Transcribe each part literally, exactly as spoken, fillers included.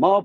ما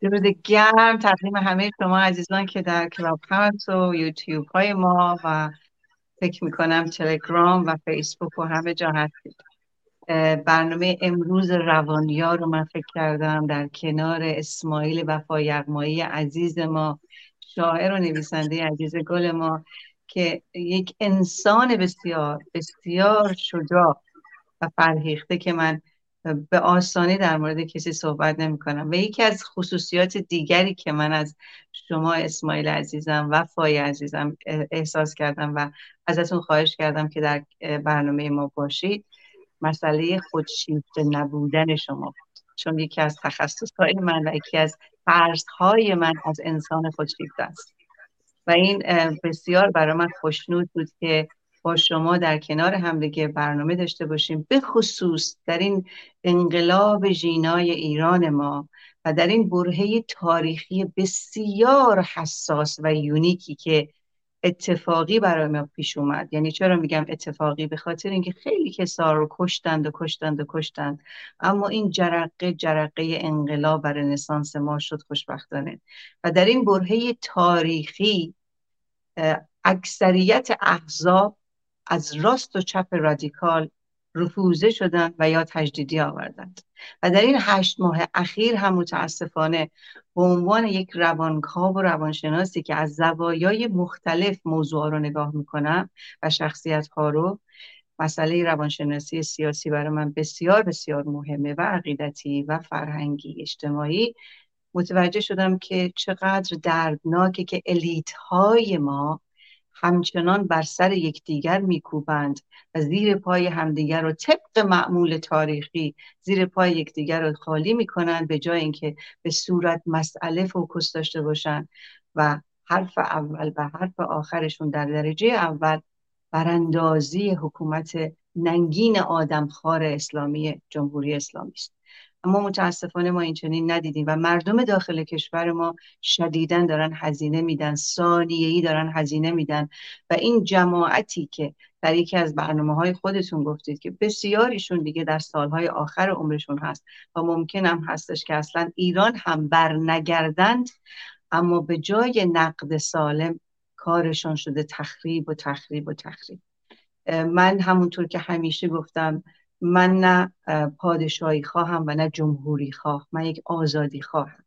درود گرم تقدیم همه شما عزیزان که در کلاب هاوس و یوتیوب های ما و فکر میکنم تلگرام و فیسبوک و همه جا هستید. برنامه امروز روانیا رو من فکر کردم در کنار اسماعیل وفا یغمایی عزیز ما، شاعر و نویسنده عزیز گل ما، که یک انسان بسیار بسیار شجاع و فرهیخته که من به آسانی در مورد کسی صحبت نمی کنم. و یکی از خصوصیات دیگری که من از شما اسماعیل عزیزم وفای عزیزم احساس کردم و ازتون خواهش کردم که در برنامه ما باشید، مسئله خودشیفته نبودن شما بود، چون یکی از تخصصهای من و یکی از فرضهای من از انسان خودشیفته است و این بسیار برای من خوشنود بود که با شما در کنار همدیگه برنامه داشته باشیم، به خصوص در این انقلاب ژینای ایران ما و در این برهه تاریخی بسیار حساس و یونیکی که اتفاقی برای ما پیش اومد. یعنی چرا میگم اتفاقی؟ به خاطر اینکه خیلی کسا رو کشتند و کشتند و کشتند، اما این جرقه جرقه انقلاب و رنسانس ما شد خوشبختانه. و در این برهه تاریخی اکثریت احزاب از راست و چپ رادیکال رفوزه شدند و یا تجدیدی آوردند. و در این هشت ماه اخیر هم متاسفانه به عنوان یک روانکاو و روانشناسی که از زوایای مختلف موضوع رو نگاه میکنم و شخصیت ها رو، مسئله روانشناسی سیاسی برای من بسیار بسیار مهمه و عقیدتی و فرهنگی اجتماعی، متوجه شدم که چقدر دردناکه که الیت های ما همچنان بر سر یکدیگر میکوبند و زیر پای همدیگر رو طبق معمول تاریخی زیر پای یکدیگر رو خالی میکنند، به جای اینکه به صورت مسئله فوکوس داشته باشند و حرف اول و حرف آخرشون در درجه اول براندازی حکومت ننگین آدمخوار اسلامی جمهوری اسلامی است. اما متاسفانه ما این چنین ندیدیم و مردم داخل کشور ما شدیداً دارن هزینه میدن، ثانیه‌ای دارن هزینه میدن. و این جماعتی که در یکی از برنامه‌های خودتون گفتید که بسیاریشون دیگه در سالهای آخر عمرشون هست و ممکن هم هستش که اصلا ایران هم برنگردند، اما به جای نقد سالم کارشون شده تخریب و تخریب و تخریب. من همونطور که همیشه گفتم، من نه پادشاهی خواهم و نه جمهوری خواه، من یک آزادی خواهم،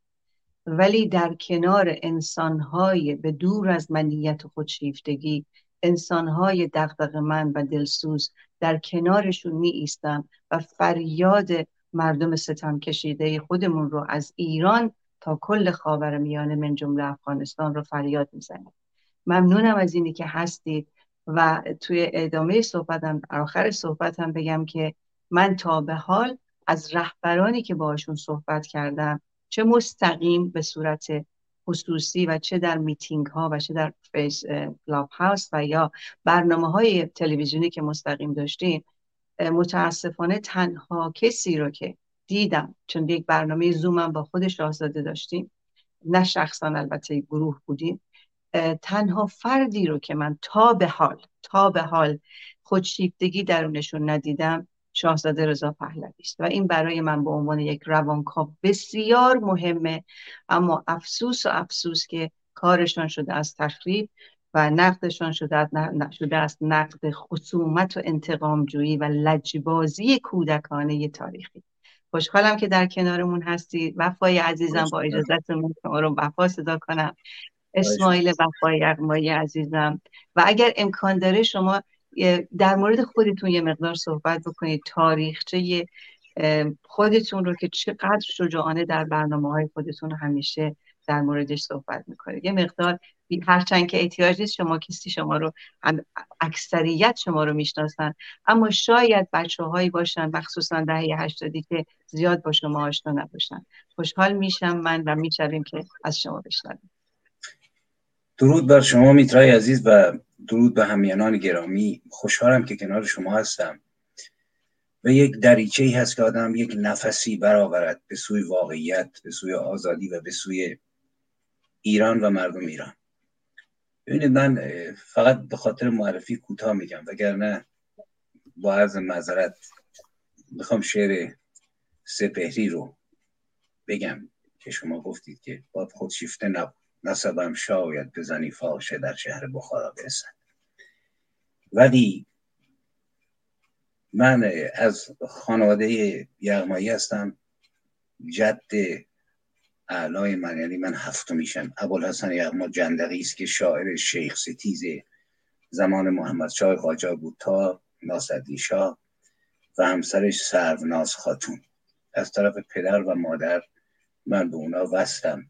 ولی در کنار انسانهای به دور از منیت و خودشیفتگی، انسانهای دغدغه‌مند و دلسوز، در کنارشون می ایستم و فریاد مردم ستم کشیده خودمون رو از ایران تا کل خاورمیانه من جمله افغانستان رو فریاد می زنم. ممنونم از اینی که هستید و توی ادامه صحبتم، آخر صحبتم بگم که من تا به حال از رهبرانی که باهاشون صحبت کردم، چه مستقیم به صورت خصوصی و چه در میتینگ ها و چه در فیس کلاب هاوس و یا برنامه های تلویزیونی که مستقیم داشتیم، متاسفانه تنها کسی رو که دیدم، چون یک برنامه زومم با خود شاهزاده داشتیم، نه شخصا البته گروه بودیم، تنها فردی رو که من تا به حال تا به حال خودشیفتگی درونشون ندیدم، شاهزاده رضا پهلوی است. و این برای من به عنوان یک روانکاو بسیار مهمه، اما افسوس و افسوس که کارشون شده از تخریب و نقدشون شده شده از نقد خصومت و انتقامجویی و لجبازی کودکانه تاریخی. خوشحالم که در کنارمون هستید وفای عزیزم. با اجازهتون شما رو وفا صدا کنم، اسماعیل وفا یغمایی عزیزم، و اگر امکان داره شما در مورد خودتون یه مقدار صحبت بکنید، تاریخچه خودتون رو که چقدر شجاعانه در برنامه‌های خودتون همیشه در موردش صحبت میکنید، یه مقدار هرچند که احتیاج نیست شما کسی شما رو، اکثریت شما رو میشناسن، اما شاید بچه هایی باشن مخصوصا دهه هشتادی که زیاد با شما آشنا نباشن. خوشحال میشم من و میشویم که از شما بشنویم. درود بر شما میترای عزیز و درود به همیهنان گرامی. خوشحالم که کنار شما هستم و یک دریچه‌ای هست که آدم یک نفسی برآورد به سوی واقعیت، به سوی آزادی و به سوی ایران و مردم ایران. ببینید من فقط به خاطر معرفی کوتاه میگم، وگرنه با عرض معذرت میخوام شعر سپهری رو بگم که شما گفتید که باد خود شیفته نبود، نسبم شاید بزنی فاشه در شهر بخارا برسد. ولی من از خانواده یغمایی هستم. جد اعلای من، یعنی من هفتم میشم، ابوالحسن یغما جندقی است که شاعر شیخ ستیز زمان محمد شاه قاجار بود تا ناصرالدین شاه و همسرش سروناز خاتون. از طرف پدر و مادر من به اونا وصلم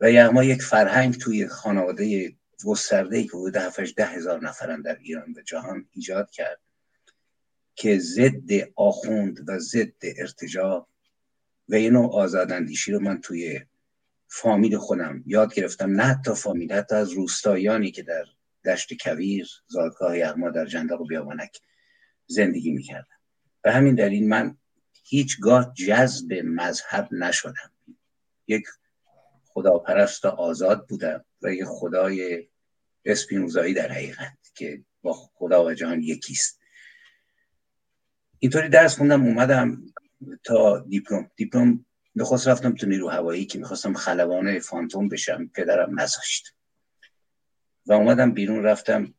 و یغما یک فرهنگ توی خانواده گسترده‌ای که حدود هفت هزار نفرن در ایران و جهان ایجاد کرد که ضد آخوند و ضد ارتجاع و یه نوع آزاداندیشی رو من توی فامیل خودم یاد گرفتم. نه حتی فامیل، حتی از روستاییانی که در دشت کویر زادگاه یغما در جندق و بیابانک زندگی میکردم. و همین دلیل من هیچگاه جذب مذهب نشدم. یک خداپرست آزاد بودم و یک خدای اسپینوزایی در حقیقت که با خدا و جهان یکیست. اینطوری درس خوندم اومدم تا دیپلم. دیپلم نخست رفتم تو نیرو هوایی که میخواستم خلبان فانتوم بشم، پدرم نذاشت و اومدم بیرون، رفتم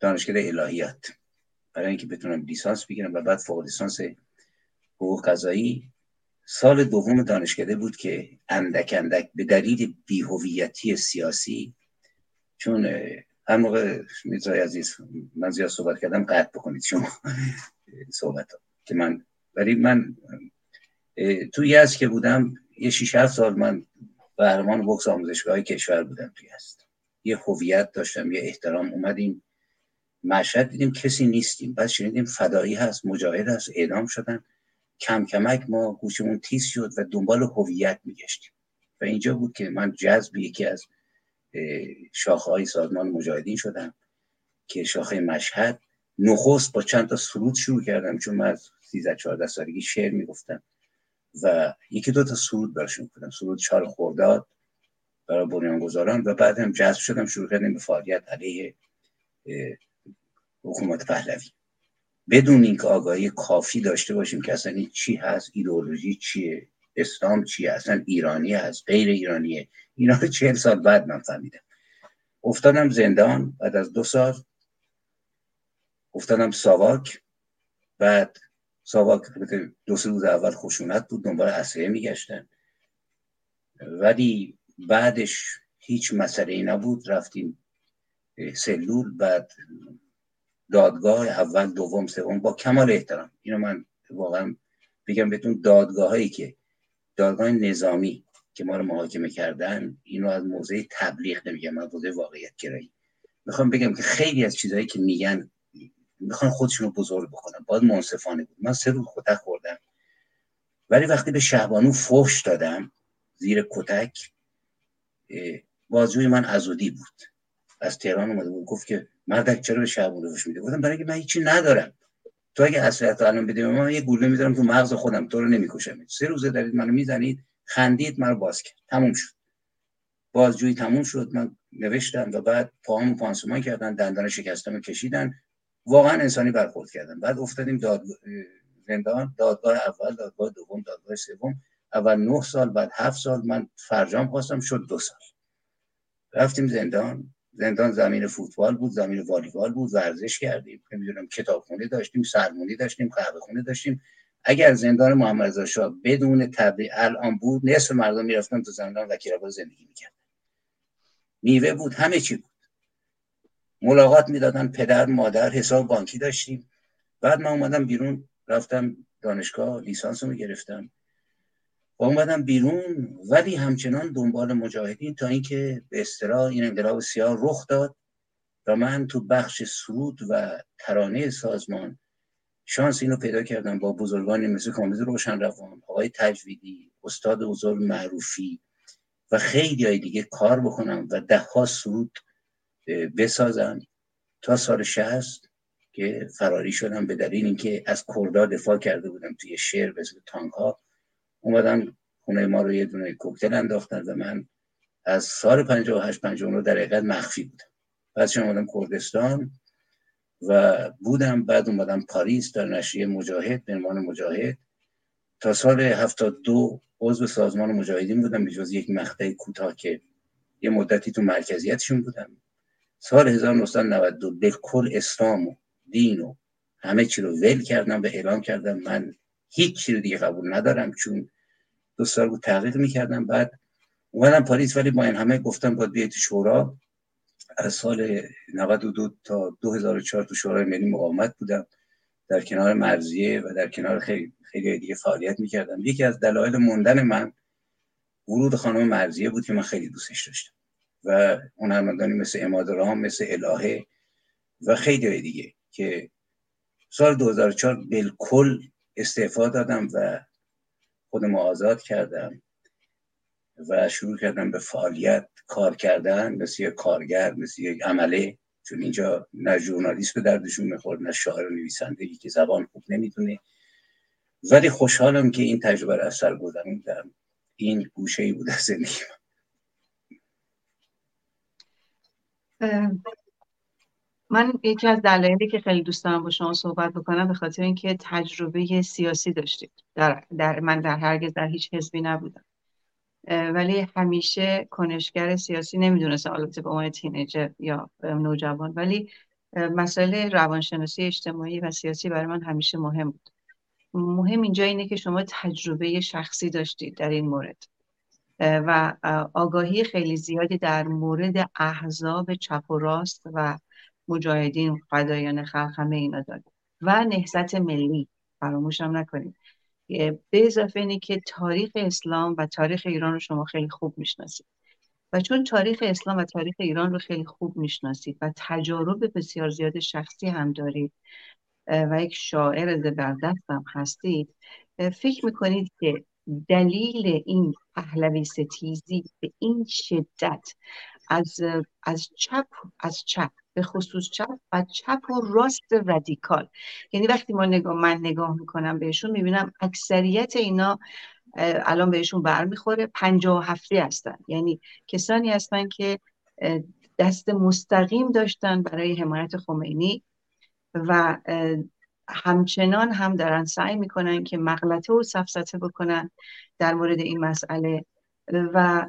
دانشکده الهیات برای اینکه بتونم لیسانس بگیرم و بعد فوق لیسانس حقوق قضایی. سال دوم دانشکده بود که اندک اندک به دلیل بی‌هویتی سیاسی، چون هر موقع میترای عزیز من زیاد صحبت کردم قطع بکنید شما صحبت ها که من، ولی من توی یزد که بودم یه شش هفت سال من قهرمان بوکس آموزشگاهی کشور بودم توی یزد. یه هویت داشتم، یه احترام. اومدیم مشهد دیدیم کسی نیستیم، بعد شنیدیم فدایی هست، مجاهد هست، اعدام شدن. کم کمک ما گوشمون تیز شد و دنبال هویت میگشتیم و اینجا بود که من جذب یکی از شاخه‌های سازمان مجاهدین شدم که شاخه مشهد. نخست با چند تا سرود شروع کردم چون من از سیزده چهارده سالگی شعر میگفتم و یکی دو تا سرود براشون کردم، سرود چهار خرداد برای بنیانگذاران. و بعدم جذب شدم، شروع کردم به فعالیت علیه حکومت پهلوی بدون اینکه آگاهی کافی داشته باشیم که اصلا این چی هست، ایدئولوژی چیه، اسلام چیه، اصلا ایرانی هست، غیر ایرانیه. اینا رو چهل سال بعد من فهمیدم. افتادم زندان، بعد از دو سال افتادم ساواک. بعد ساواک دو سه روز اول خشونت بود، دنبال اسلحه میگشتن، ولی بعدش هیچ مسئله‌ای نبود. رفتیم سلول، بعد دادگاه اول دوم سوم با کمال احترام. اینو من واقعا بگم بهتون، دادگاهایی که دادگاه نظامی که ما رو محاکمه کردن، اینو از موضع تبلیغ نمیگم، از موضع واقعیت گرایی میخوام بگم که خیلی از چیزایی که میگن میخوان خودشونو بزرگ بکنن، باید منصفانه بود. من سه روز کتک خوردم، ولی وقتی به شهبانو فحش دادم زیر کتک، بازجوی من عزودی بود، از تهران اومده بود، گفت که مردک چرا به شهبانو فحش میده؟ گفتم برای اینکه من هیچی ندارم، تو اگه اسلحه‌تو الان بدی من یه گلوله میذارم تو مغز خودم، تو رو نمیکشم. سه روزه دارید منو میزنید. خندید، من رو باز کرد، تموم شد بازجویی، تموم شد. من نوشتم و بعد پاهامو پانسمان کردن، دندان شکستمو کشیدن، واقعا انسانی برخورد کردن. بعد افتادیم داد... زندان، دادگاه اول، دادگاه دوم، دادگاه سوم. اول نه سال، بعد هفت سال. من فرجام خواستم، شد دو سال. رفتیم زندان. زندان زمین فوتبال بود، زمین والیبال بود، ورزش کردیم، نمیدونم کتابخونه داشتیم، سرمونی داشتیم، قهوه‌خونه داشتیم. اگر زندان محمد رضا شاه بدون تبعید الان بود، نصف مردم میرفتن تو زندان و کیرابا زندگی میکردن. میوه بود، همه چی بود. ملاقات میدادن، پدر مادر، حساب بانکی داشتیم. بعد من اومدم بیرون، رفتم دانشگاه، لیسانسمو گرفتم. اومدن بیرون، ولی همچنان دنبال مجاهدین تا اینکه به اصطلاح این انقلاب سیاه رخ داد و من تو بخش سرود و ترانه سازمان شانس اینو پیدا کردم با بزرگانی مثل کامل روشنروان، آقای تجویدی، استاد حضور معروفی و خیلی های دیگه کار بکنم و ده ها سرود بسازم تا سال شصت که فراری شدم به دلیل اینکه از کردها دفاع کرده بودم توی شعر به تانک ها. اومدن خونه ما رو یه دونه کوکتل انداختن و من از سال پنجاه و هشت پنجاه و نه در حقیقت مخفی بودم. بعدش اومدم کردستان و بودم، بعد اومدم پاریس در نشریه مجاهد به عنوان مجاهد تا سال هفتاد و دو عضو سازمان مجاهدین بودم، به جز یک مقطع کوتاه که یه مدتی تو مرکزیتشون بودم. سال هزار و نهصد و نود و دو بالکل اسلام و دین و همه چی رو ول کردم و اعلام کردم من هیچ چیز دیگه قبول ندارم، چون دو سال بود تحقیق می‌کردم. بعد اومدم پاریس، ولی با این همه گفتم باید بیاید شورا. از سال نود و دو تا دو هزار و چهار تو شورای ملی مقاومت بودم، در کنار مرضیه و در کنار خیلی خیلی دیگه فعالیت می‌کردم. یکی از دلایل موندن من ورود خانم مرضیه بود که من خیلی دوستش داشتم و هنرمندانی مثل عماد رام، مثل الهه و خیلی دیگه که سال دو هزار و چهار بالکل استعفا دادم و خودم آزاد کردم و شروع کردم به فعالیت، کار کردن مثل یک کارگر، مثل یک عمله، چون اینجا نه ژورنالیست به دردشون میخورد نه شاعر و نویسنده‌ای که زبان خوب نمیدونه. ولی خوشحالم که این تجربه رو اثر گذروندم. این گوشه‌ای بود از زندگی من. من یکی از دلایلی که خیلی دوست دارم با شما صحبت بکنم به خاطر اینکه تجربه سیاسی داشتید. در, در من در هرگز در هیچ حزبی نبودم، ولی همیشه کنشگر سیاسی نمیدونستم، البته به عنوان تینیجر یا نوجوان، ولی مسئله روانشناسی اجتماعی و سیاسی برای من همیشه مهم بود. مهم اینجا اینه که شما تجربه شخصی داشتید در این مورد و آگاهی خیلی زیادی در مورد احزاب چپ و راست و مجاهدین، فدایان خلق، همه اینا دارد و نهضت ملی فراموشم نکنید. به اضافه اینه که تاریخ اسلام و تاریخ ایران رو شما خیلی خوب میشناسید و چون تاریخ اسلام و تاریخ ایران رو خیلی خوب میشناسید و تجارب بسیار زیاد شخصی هم دارید و یک شاعر زبردست هم هستید، فکر میکنید که دلیل این پهلوی ستیزی به این شدت از از چپ از چپ به خصوص چپ و چپ و راست رادیکال، یعنی وقتی ما نگاه من نگاه میکنم بهشون میبینم اکثریت اینا الان بهشون برمیخوره پنجاه و هفت هستن، یعنی کسانی هستن که دست مستقیم داشتن برای حمایت خمینی و همچنان هم دارن سعی میکنن که مغلطه و سفسطه بکنن در مورد این مسئله و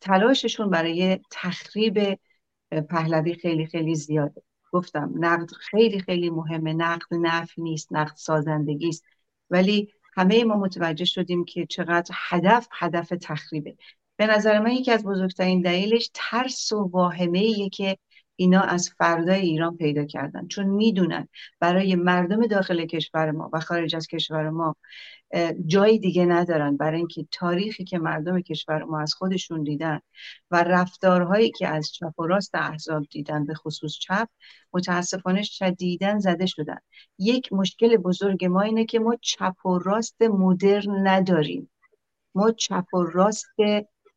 تلاششون برای تخریب پهلوی خیلی خیلی زیاده. گفتم نقد خیلی خیلی مهمه، نقد نفی نیست، نقد سازندگی است، ولی همه ما متوجه شدیم که چقدر هدف هدف تخریبه. به نظر من یکی از بزرگترین دلیلش ترس و واهمه‌ایه که اینا از فردای ایران پیدا کردن، چون میدونن برای مردم داخل کشور ما و خارج از کشور ما جای دیگه ندارن، برای اینکه تاریخی که مردم کشور ما از خودشون دیدن و رفتارهایی که از چپ و راست احزاب دیدن، به خصوص چپ، متاسفانه شدیداً زده شدن. یک مشکل بزرگ ما اینه که ما چپ و راست مدرن نداریم، ما چپ و راست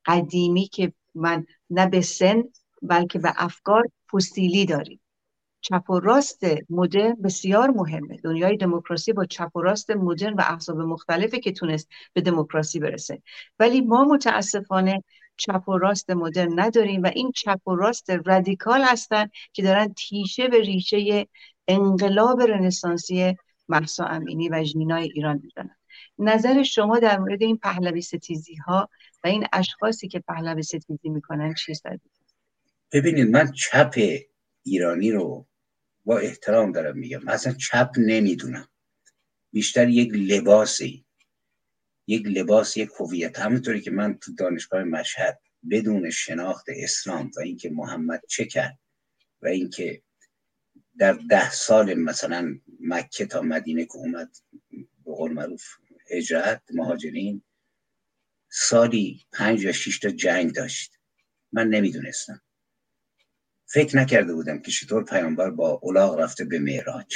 قدیمی که من نه به سن بلکه به افکار فسیلی داریم. چپ و راست مدرن بسیار مهمه. دنیای دموکراسی با چپ و راست مدرن و احزاب مختلفه که تونست به دموکراسی برسه، ولی ما متاسفانه چپ و راست مدرن نداریم و این چپ و راست رادیکال هستن که دارن تیشه به ریشه انقلاب رنسانسی مهسا امینی و ژینای ایران میزنن. نظر شما در مورد این پهلوی ستیزی ها و این اشخاصی که پهلوی ستیزی میکنن چیست؟ ببینید، من چپ ایرانی رو با احترام دارم میگم، من اصلا چپ نمیدونم، بیشتر یک لباسی، یک لباس، یک هویت. همونطوری که من تو دانشگاه مشهد بدون شناخت اسلام و اینکه محمد چه کرد و اینکه در ده سال مثلا مکه تا مدینه که اومد به قول معروف هجرت مهاجرین سالی پنج یا شش تا جنگ داشت. من نمیدونستم، فکر نکرده بودم که چطور پیامبر با الاغ رفته به معراج.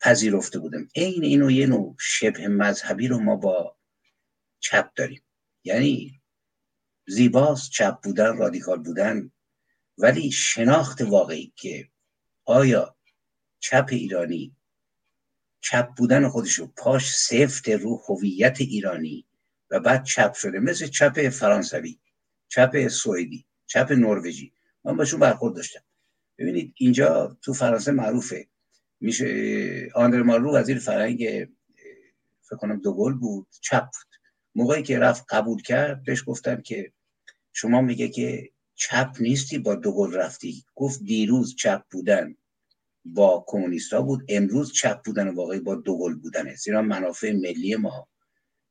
پذیرفته بودم. این اینو یه نوع شبه مذهبی رو ما با چپ داریم، یعنی زیباست چپ بودن، رادیکال بودن، ولی شناخت واقعی که آیا چپ ایرانی چپ بودن خودشو پاش سفت رو هویت ایرانی و بعد چپ شده، مثل چپ فرانسوی، چپ سوئدی، چپ نروژی. من باشون برخورد داشتم. ببینید اینجا تو فرانسه معروفه، میشه آندره مالرو وزیر فرهنگ فکر کنم دوگل بود، چپ بود. موقعی که رفت قبول کرد بهش گفتن که شما میگه که چپ نیستی با دوگل رفتی. گفت دیروز چپ بودن با کمونیستا بود، امروز چپ بودن واقعی با دوگل بودنه، زیرا منافع ملی ما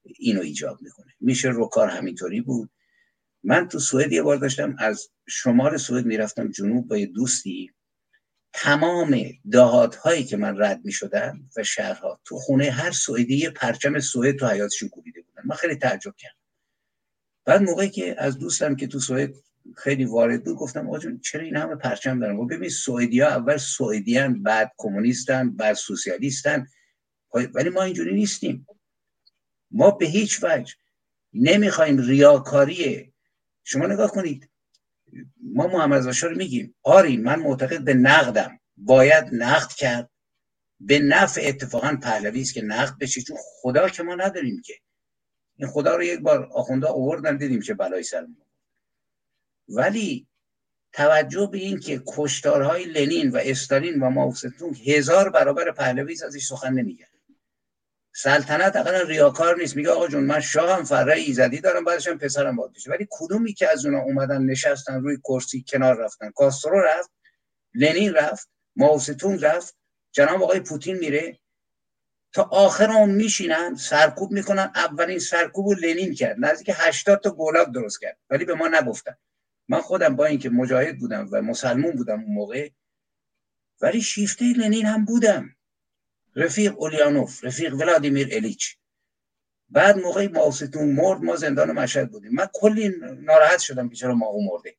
اینو ایجاب میکنه. میشه روکار همینطوری بود. من تو سوئد یه بار داشتم از شمال سوئد میرفتم جنوب با یه دوستی. تمام دهات هایی که من رد می شدم و شهرها، تو خونه هر سوئدی پرچم سوئد تو حیاطشون کوبیده بودن. من خیلی تعجب کردم. بعد موقعی که از دوستم که تو سوئد خیلی وارد بود گفتم آقا جون چرا این همه پرچم دارن؟ گفت ببین سوئدیا اول سوئدیان، بعد کمونیستن، بعد سوسیالیستن، ولی ما اینجوری نیستیم. ما به هیچ وجه نمیخوایم ریاکاری. شما نگاه کنید، ما محمدرضاشاه رو میگیم. آری من معتقد به نقدم، باید نقد کرد، به نفع اتفاقا پهلوی است که نقد بشه، چون خدا که ما نداریم که. این خدا رو یک بار آخونده آوردن دیدیم چه بلایی سرمون. ولی توجه به این که کشتارهای لنین و استالین و مائو تسهتونگ هزار برابر پهلوی است، ازش سخن نمیگه. سلطنت اقلا ریاکار نیست، میگه آقا جون من شاهم فره ایزدی دارم، بعدش هم پسرم باد بشه. ولی کدومی که از اونا اومدن نشستن روی کرسی کنار رفتن؟ کاسترو رفت، لنین رفت، مائو تسهتونگ رفت، جناب آقای پوتین میره، تا آخر اون میشینن سرکوب میکنن. اولین سرکوبو لنین کرد، نزدیک هشتاد تا گولاگ درست کرد، ولی به ما نگفتن. من خودم با اینکه مجاهد بودم و مسلمون بودم اون موقع، ولی شیفته لنین هم بودم. رفیق اولیانوف، رفیق ولادیمیر الیچ. بعد موقعی مائو تسهتونگ مرد ما زندان مشهد بودیم. من کلی ناراحت شدم که چرا مائو مرده.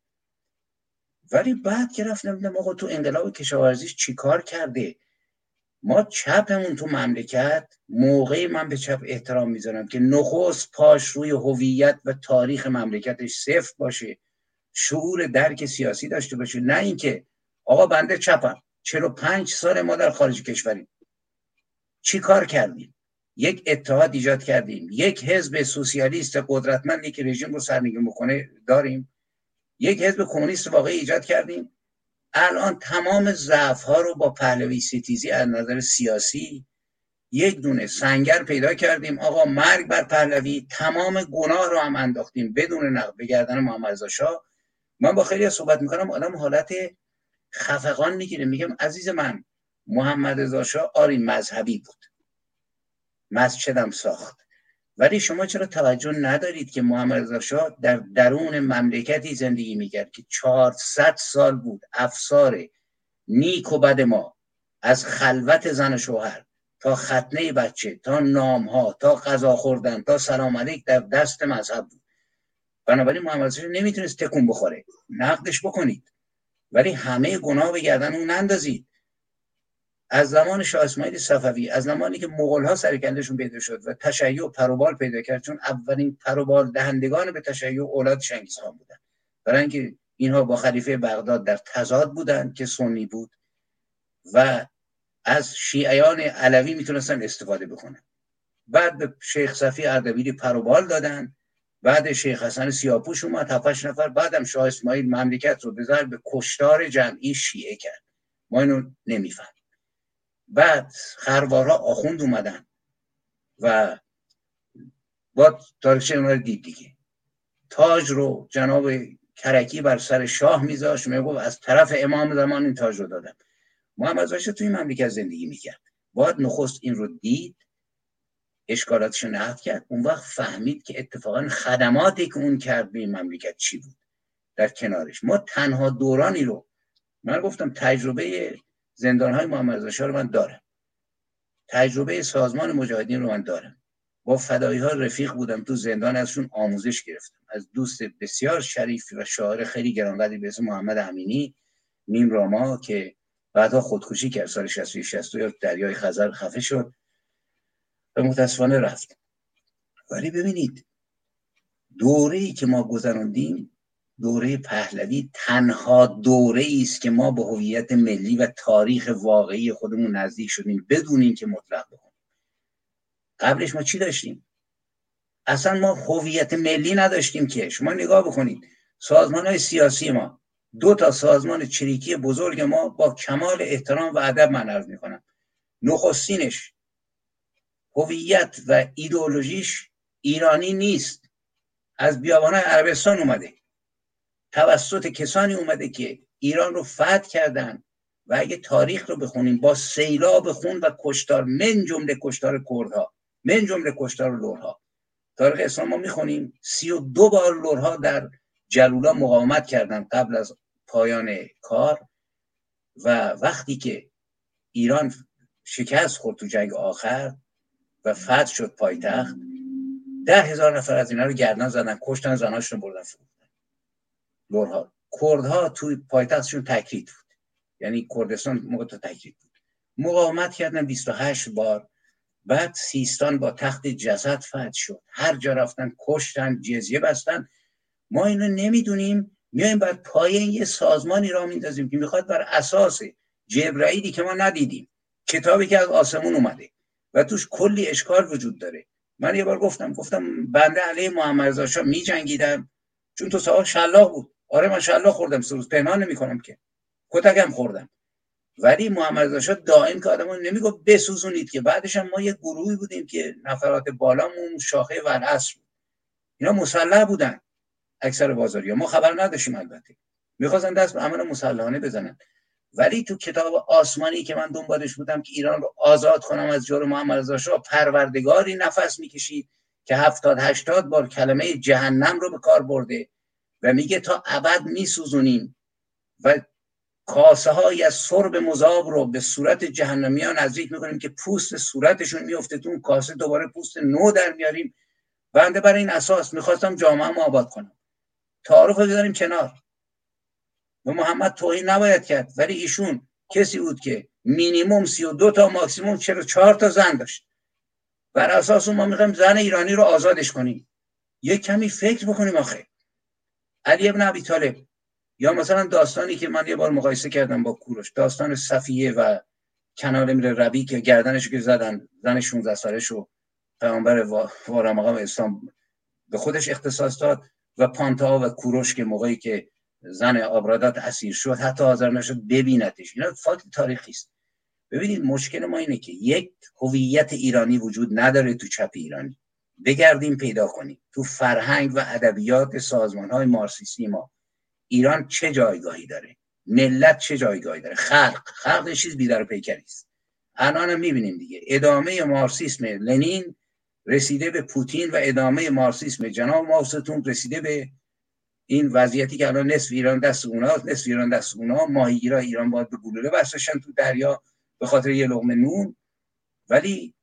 ولی بعد که رفتم دیدم آقا تو انقلاب کشاورزیش چیکار کرده. ما چپمون تو مملکت، موقعی من به چپ احترام میذارم که نخست پاش روی هویت و تاریخ مملکتش صفر باشه، شعور درک سیاسی داشته باشه، نه اینکه آقا بنده چپم، چهل و پنج سال ما در خارج کشوریم، چی کار کردیم؟ یک اتحاد ایجاد کردیم، یک حزب سوسیالیست قدرتمندی که رژیم رو سرنگون بکنه داریم، یک حزب کمونیست واقعی ایجاد کردیم. الان تمام ضعف‌ها رو با پهلوی ستیزی از نظر سیاسی یک دونه سنگر پیدا کردیم. آقا مرگ بر پهلوی، تمام گناه رو هم انداختیم بدون نقد به گردن محمدرضاشاه. من با خیلی صحبت میکنم، آدم حالت خفقان میگیره. میگم عزیز من، محمدرضاشاه آری مذهبی بود، مسجدم ساخت، ولی شما چرا توجه ندارید که محمدرضاشاه در درون مملکتی زندگی میکرد که چهارصد سال بود افسار نیک و بد ما، از خلوت زن و شوهر تا ختنه بچه، تا نامها، تا غذا خوردن، تا سلام علیک، در دست مذهب بود. بنابراین محمدرضاشاه نمیتونست تکون بخوره. نقدش بکنید ولی همه گناه به گردن اون نندازید. از زمان شاه اسماعیل صفوی، از زمانی که مغول‌ها سرکندشون پیدا شد و تشیع پروبال پیدا کرد، چون اولین پروبال دهندگان به تشیع اولاد چنگیزخان بودن، برای اینکه اینها با خلیفه بغداد در تضاد بودن که سنی بود و از شیعیان علوی میتونستن استفاده بکنن. بعد به شیخ صفی اردبیلی پروبال دادن، بعد شیخ حسن سیاپوش اومد هفت هشت نفر، بعدم شاه اسماعیل مملکت رو به ضرب کشتار جمعی شیعه کرد. ما اینو نمیفهمیم. بعد خروارها آخوند اومدن و با تاریخچه اونها رو دید دیگه. تاج رو جناب کرکی بر سر شاه میذاشت، میگفت از طرف امام زمان این تاج رو دادم. محمدرضاشاه توی مملکت زندگی میکرد، باید نخست این رو دید، اشکالاتش رو نقد کرد، اون وقت فهمید که اتفاقا خدماتی که اون کرد به مملکت چی بود در کنارش. ما تنها دورانی رو، من گفتم تجربه زندانهای محمدرضاشاه رو من دارم، تجربه سازمان مجاهدین رو من دارم، با فدایی ها رفیق بودم، تو زندان ازشون آموزش گرفتم. از دوست بسیار شریف و شاعر خیلی گرانقدری به اسم محمد امینی نیمراما که بعدها خودکشی کرد، سال شصت و یک شصت و دو یا دریای خزر خفه شد و متاسفانه رفت. ولی ببینید دوره‌ای که ما گذراندیم، دوره پهلوی تنها دوره‌ای است که ما به هویت ملی و تاریخ واقعی خودمون نزدیک شدیم بدون اینکه مطلق بکنیم. قبلش ما چی داشتیم؟ اصلا ما هویت ملی نداشتیم که. شما نگاه بکنید سازمان‌های سیاسی ما، دو تا سازمان چریکی بزرگ ما با کمال احترام و ادب من عرض می‌کنم، نخستینش هویت و ایدئولوژیش ایرانی نیست، از بیابان‌های عربستان اومده، توسط کسانی اومده که ایران رو فتح کردن و اگه تاریخ رو بخونیم با سیلاب خون و کشتار، من جمله کشتار کردها، من جمله کشتار لرها. تاریخ اسلام ما میخونیم سی و دو بار لرها در جلولا مقاومت کردن قبل از پایان کار و وقتی که ایران شکست خورد تو جنگ آخر و فتح شد پایتخت، ده هزار نفر از اینا رو گردن زدن، کشتن، زناشون بردن فرود. لرها، کردها توی پایتختشون تکرید بود، یعنی کردستان موقع تا تکرید بود، مقاومت کردن بیست و هشت بار. بعد سیستان با تخت جسد فتح شد، هر جا رفتن کشتن، جزیه بستن. ما اینو نمیدونیم، میایم بعد پایه یه سازمانی را میندازیم که میخواد بر اساس جبرئیلی که ما ندیدیم، کتابی که از آسمون اومده و توش کلی اشکال وجود داره. من یه بار گفتم گفتم بنده علیه محمد رضا شاه میجنگیدم چون تو سوال شلاق بود. آره من شلاق خوردم، سروز پنهان نمی کنم که، کتکم خوردم، ولی محمد رضا شاه دائم که آدمو نمیگفت بسوزونید که. بعدش هم ما یه گروهی بودیم که نفرات بالامون شاخه ورعصر بود، اینا مسلح بودن، اکثر بازاریا، ما خبر نداشتیم البته، میخواستن دست به عمل مسلحانه بزنن. ولی تو کتاب آسمانی که من دنبالش بودم که ایران رو آزاد کنم از جور محمد رضا شاه، پروردگاری نفس میکشید که هفتاد هشتاد بار کلمه جهنم رو به کار برده و میگه تا ابد میسوزونیم و کاسه های از سرب مذاب رو به صورت جهنمیان نزدیک میکنیم که پوست صورتشون میفته تو اون کاسه، دوباره پوست نو در میاریم. بنده برای این اساس میخواستم جامعه ما آباد کنم، تعارف رو بذاریم کنار، به محمد توهین نباید کرد. ولی ایشون کسی بود که مینیمم سی و دو تا ماکسیمم چهل و چهار تا زن داشت. بر اساس اون ما میخوایم زن ایرانی رو آزادش کنیم. یک کمی فکر بکنیم آخه. علی ابن ابی طالب، یا مثلا داستانی که من یه بار مقایسه کردم با کوروش، داستان صفیه و کنال امیر ربی که گردنش که زدن، زن شانزده سالشو پیامبر وارا مقام اسلام به خودش اختصاص داد، و پانتا و کوروش که موقعی که زن آبرادات اسیر شد حتی حاضر نشد ببینتش. اینا فاکت تاریخی است. ببینید مشکل ما اینه که یک هویت ایرانی وجود نداره تو چپ ایرانی. بگردیم پیدا کنیم تو فرهنگ و ادبیات سازمان‌های مارکسیستی ما ایران چه جایگاهی داره، ملت چه جایگاهی داره، خلق خلق چیز بی‌در و پیکری است. الان هم می‌بینیم دیگه ادامه مارکسیسم لنین رسیده به پوتین و ادامه مارکسیسم جناب ماوستون رسیده به این وضعیتی که الان نصف ایران دست اوناست، نصف ایران دست اونها. ماهیگیرها ایران باید به گلوله بسشن تو دریا به خاطر یه لقمه نون، ولی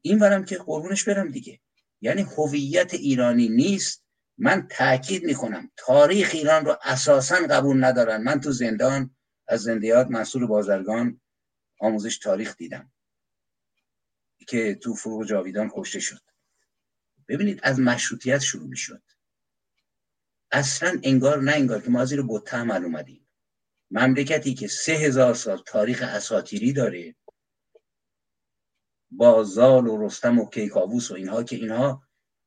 این ورم که قربونش برم دیگه، یعنی هویت ایرانی نیست. من تاکید میکنم تاریخ ایران رو اساساً قبول ندارن. من تو زندان از زندیات منصور بازرگان آموزش تاریخ دیدم که تو فروغ جاویدان کشته شد. ببینید از مشروطیت شروع میشد، اصلاً انگار نه انگار که ما از زیر بطه عمل اومدیم. مملکتی که سه هزار سال تاریخ اساطیری داره با زال و رستم و کیکاووس و اینها که اینها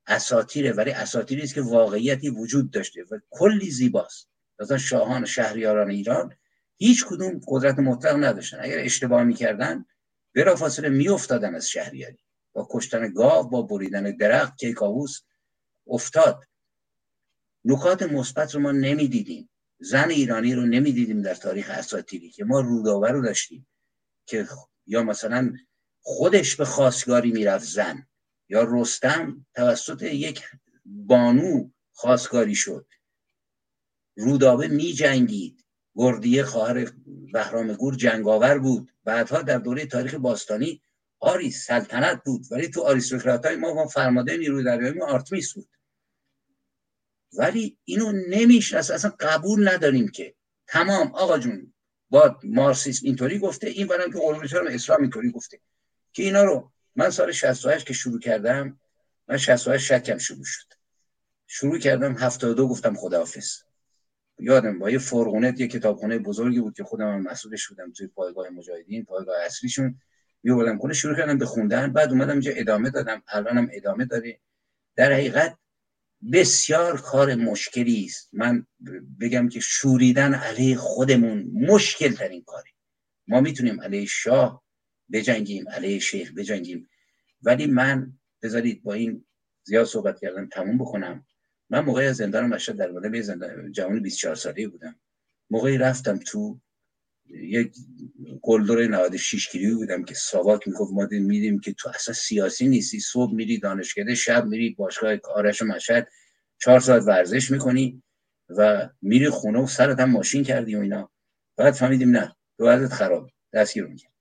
اساطیره، ولی اساطیری است که واقعیتی وجود داشته و کلی زیباست. مثلا شاهان و شهریاران ایران هیچ کدوم قدرت مطلق نداشتن، اگر اشتباه می‌کردن بلافاصله می‌افتادن از شهریاری، با کشتن گاو، با بریدن درخت. کیکاووس افتاد. نکات مثبت رو ما نمی‌دیدیم، زن ایرانی رو نمی‌دیدیم در تاریخ اساطیری که ما روداور رو داشتیم که یا مثلا خودش به خواستگاری میرفت زن، یا رستم توسط یک بانو خواستگاری شد. رودابه می جنگید، گردیه خواهر بهرام گور جنگاور بود. بعدها در دوره تاریخ باستانی آری سلطنت بود، ولی تو آریستوکراتای ما هم فرمانده نیروی دریایی آرتمیس بود. ولی اینو نمیشه اصلا قبول نداریم که تمام آقا جون با مارکسیسم اینطوری گفته، این برام که اولویتارم اسلام اینطوری گفته که اینا رو من سال شصت و هشت که شروع کردم، من شصت و هشت شکم شروع شد، شروع کردم هفتاد و دو گفتم خداحافظ. یادم با یه فرغونه یه کتابخونه بزرگی بود که خودم هم مسئولش بودم توی پایگاه مجاهدین، پایگاه اصلیشون، یه بلند کله شروع کردم به خوندن. بعد اومدم اینجا ادامه دادم، الانم ادامه داره. در حقیقت بسیار کار مشکلی است. من بگم که شوریدن علیه خودمون مشکل ترین کاری. ما میتونیم علیه شاه بجنگیم، علیه شیخ بجنگیم، ولی من بذارید با این زیاد صحبت کردم تموم بکنم. من موقعی از زندان مشهد در واقع زندان جوان بیست و چهار ساله‌ای بودم. موقعی رفتم تو یک گلدور نود و شش کیلویی بودم که ساواک میگفت ما دیدیم که تو اصلا سیاسی نیستی، صبح میری دانشکده، شب میری باشگاه آرش مشهد، چهار ساعت ورزش میکنی و میری خونه و سرت هم ماشین کردی و اینا. بعد فهمیدیم نه، وضعیت خراب، دستگیرم کرد.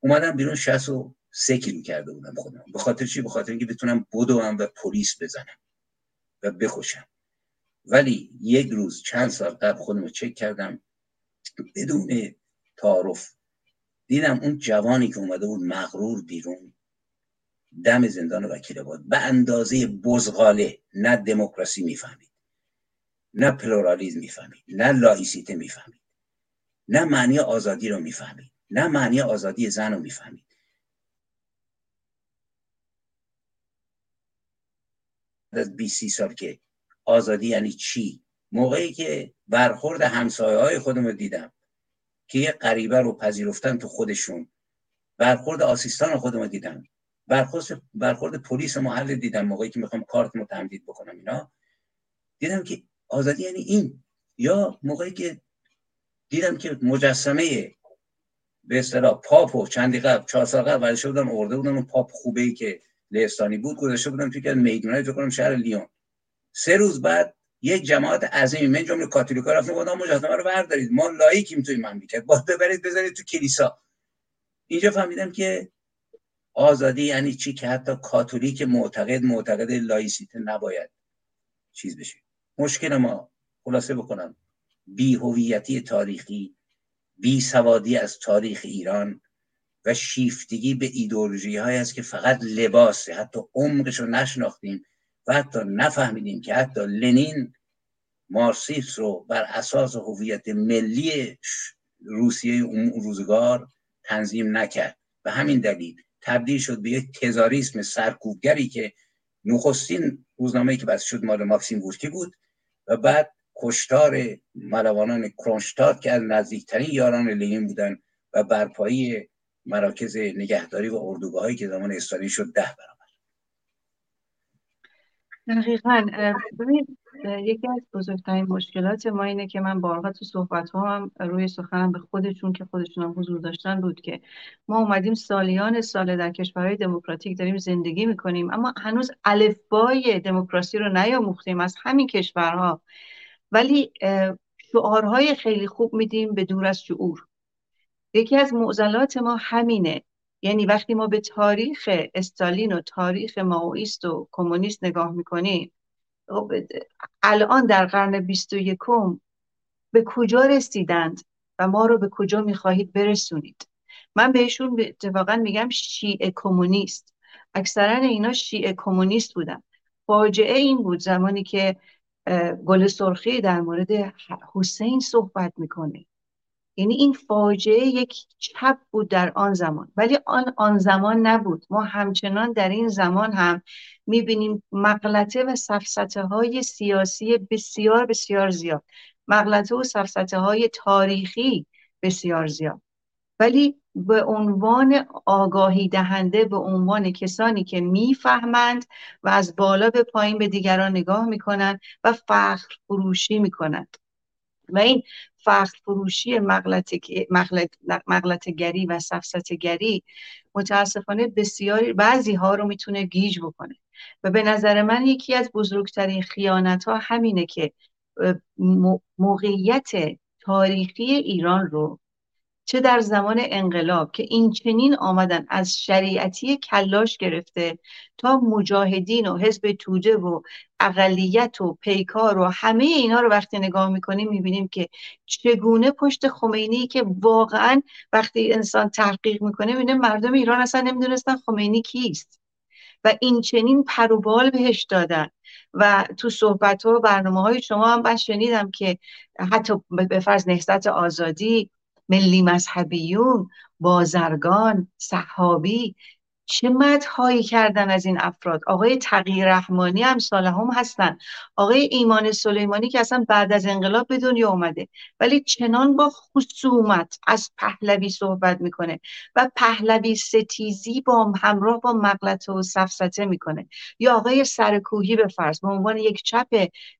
اومدم بیرون شصت و سه کیلو کرده بودم خودم. به خاطر چی؟ به خاطر اینکه بتونم بدوم و پلیس بزنم و بخوشم. ولی یک روز چند سال قبل خودمو چک کردم بدون تعارف، دیدم اون جوانی که اومده بود مغرور بیرون دم زندان وکیل آباد به اندازه بزغاله نه دموکراسی میفهمید، نه پلورالیسم میفهمید، نه لایسیته میفهمید، نه معنی آزادی رو میفهمید، نه معنی آزادی زن رو میفهمید. از بیست سال که آزادی یعنی چی، موقعی که برخورد همسایه‌های خودم رو دیدم که یه غریبه رو پذیرفتن تو خودشون، برخورد آسیستان خودم رو دیدم، برخورد برخورد پلیس محل دیدم موقعی که میخوام کارتمو تمدید بکنم، اینا دیدم که آزادی یعنی این. یا موقعی که دیدم که مجسمه به اصطلاح پاپو چندی قبل چهار سال قبل ورشته بودن آورده بودن، اون پاپ خوبه‌ای که لهستانی بود گذاشته بودم توی که میدونای فکر کنم شهر لیون. سه روز بعد یک جماعت عظیمی من جمله کاتولیکا رفتن گفتم مجسمه رو بردارید، ما لایکیم توی مملکت، با ببرید بذارید تو کلیسا. اینجا فهمیدم که آزادی یعنی چی، که حتی کاتولیک معتقد معتقد لایسیته نباید چیز بشه. مشکل ما خلاصه بکنم بی هویتی تاریخی، بی سوادی از تاریخ ایران و شیفتگی به ایدئولوژی هایی است که فقط لباسه، حتی عمقش رو نشناختیم و حتی نفهمیدیم که حتی لنین مارکسیسم رو بر اساس هویت ملی روسیه اون روزگار تنظیم نکرد و همین دلیل تبدیل شد به یک تزاریسم سرکوبگری که نخستین روزنامه‌ای که بس شد مال ماکسیم گورکی بود و بعد کشتار ملوانان کرونشتاد که از نزدیکترین یاران لنین بودن و برپایی مراکز نگهداری و اردوگاهایی که زمان استالین شد ده برابر. دقیقاً. ببینید یکی از بزرگترین مشکلات ما اینه که من بارها تو صحبت‌هام هم روی سخنم به خودشون که خودشون هم حضور داشتن بود که ما اومدیم سالیان سال در کشورهای دموکراتیک داریم زندگی می‌کنیم اما هنوز الفبای دموکراسی رو نیاموختیم از همین کشورها، ولی شعارهای خیلی خوب میدیم به دور از شعور. یکی از معضلات ما همینه، یعنی وقتی ما به تاریخ استالین و تاریخ مائویست و کمونیست نگاه میکنیم الان در قرن بیست و یکم به کجا رسیدند و ما رو به کجا میخواهید برسونید. من بهشون اتفاقا میگم شیعه کمونیست، اکثرا اینا شیعه کمونیست بودن. فاجعه این بود زمانی که گل سرخی در مورد حسین صحبت میکنه، یعنی این فاجعه یک چپ بود در آن زمان، ولی آن آن زمان نبود. ما همچنان در این زمان هم میبینیم مغلطه و سفسطه های سیاسی بسیار بسیار زیاد، مغلطه و سفسطه های تاریخی بسیار زیاد، ولی به عنوان آگاهی دهنده، به عنوان کسانی که میفهمند و از بالا به پایین به دیگران نگاه میکنند و فخر فروشی میکنند. و این فخر فروشی مغلطه گری و سفسطه گری متاسفانه بسیاری بعضی ها رو میتونه گیج بکنه و به نظر من یکی از بزرگترین خیانت ها همینه که موقعیت تاریخی ایران رو چه در زمان انقلاب که این چنین آمدن از شریعتی کلاش گرفته تا مجاهدین و حزب توده و اقلیت و پیکار و همه اینا رو وقتی نگاه میکنیم میبینیم که چگونه پشت خمینی که واقعا وقتی انسان تحقیق میکنه میبینه مردم ایران اصلا نمیدونستن خمینی کیست و این چنین پر و بال بهش دادن. و تو صحبت‌ها و برنامه‌های شما هم من شنیدم که حتی به فرض نهضت آزادی، ملی مذهبیون، بازرگان، صحابی چه مدح‌هایی کردن از این افراد. آقای تقی رحمانی هم ساله هم هستن، آقای ایمان سلیمانی که اصلا بعد از انقلاب به دنیا اومده ولی چنان با خصومت از پهلوی صحبت میکنه و پهلوی ستیزی با همراه با مغلطه و سفسطه میکنه. یا آقای سرکوهی به فرض به عنوان یک چپ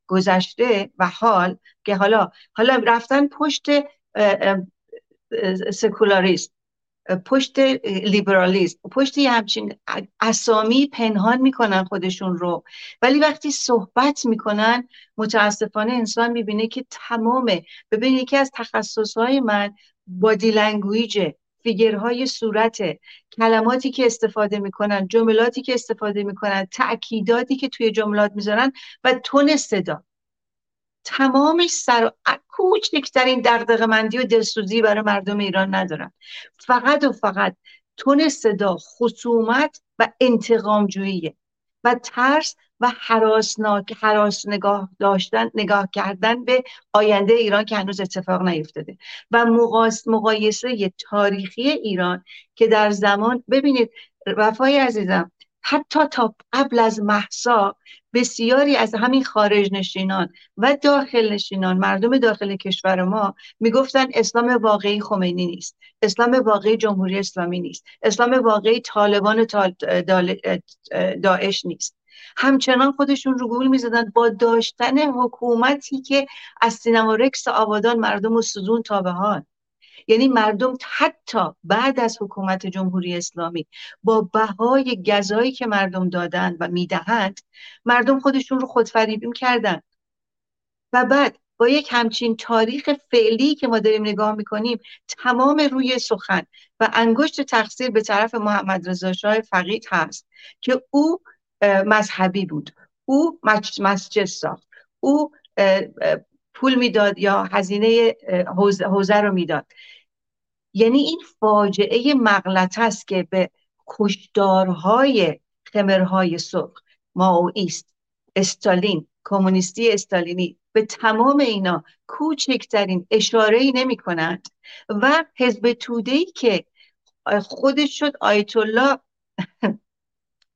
گذشته و حال که حالا حالا رفتن پشت سکولاریسم، پشت لیبرالیسم، پشت یه همچین اسامی پنهان میکنن خودشون رو، ولی وقتی صحبت میکنن متاسفانه انسان میبینه که تمامه. ببین یکی از تخصصهای من بادی لنگویجه، فیگرهای صورته، کلماتی که استفاده میکنن، جملاتی که استفاده میکنن، تأکیداتی که توی جملات میذارن و تون صدا، تمامش سر کوچکترین دغدغه‌مندی و دلسوزی برای مردم ایران ندارن، فقط و فقط تون صدا خصومت و انتقامجوییه و ترس و هراسناک هراس نگاه داشتن، نگاه کردن به آینده ایران که هنوز اتفاق نیفتاده و مقایسه مقایسه تاریخی ایران که در زمان. ببینید وفای عزیزم، حتی تا قبل از مهسا بسیاری از همین خارج نشینان و داخل نشینان، مردم داخل کشور ما میگفتن اسلام واقعی خمینی نیست، اسلام واقعی جمهوری اسلامی نیست، اسلام واقعی طالبان و داعش نیست. همچنان خودشون رو گول میزدن با داشتن حکومتی که از سینما رکس آبادان مردم و سوزون تا به حال. یعنی مردم حتی بعد از حکومت جمهوری اسلامی با بهای گزایی که مردم دادن و میدهند، مردم خودشون رو خودفریبی کردن و بعد با یک همچین تاریخ فعلی که ما داریم نگاه میکنیم، تمام روی سخن و انگشت تقصیر به طرف محمد رضا شاه فقید هست که او مذهبی بود، او مسجد ساخت، او پول میداد یا هزینه حوزه رو میداد. یعنی این فاجعه مغلطه است که به کشدارهای خمرهای سرخ، مائوئیست، استالین، کمونیستی استالینی، به تمام اینا کوچکترین اشاره‌ای نمی‌کنند و حزب توده‌ای که خودش شد آیت الله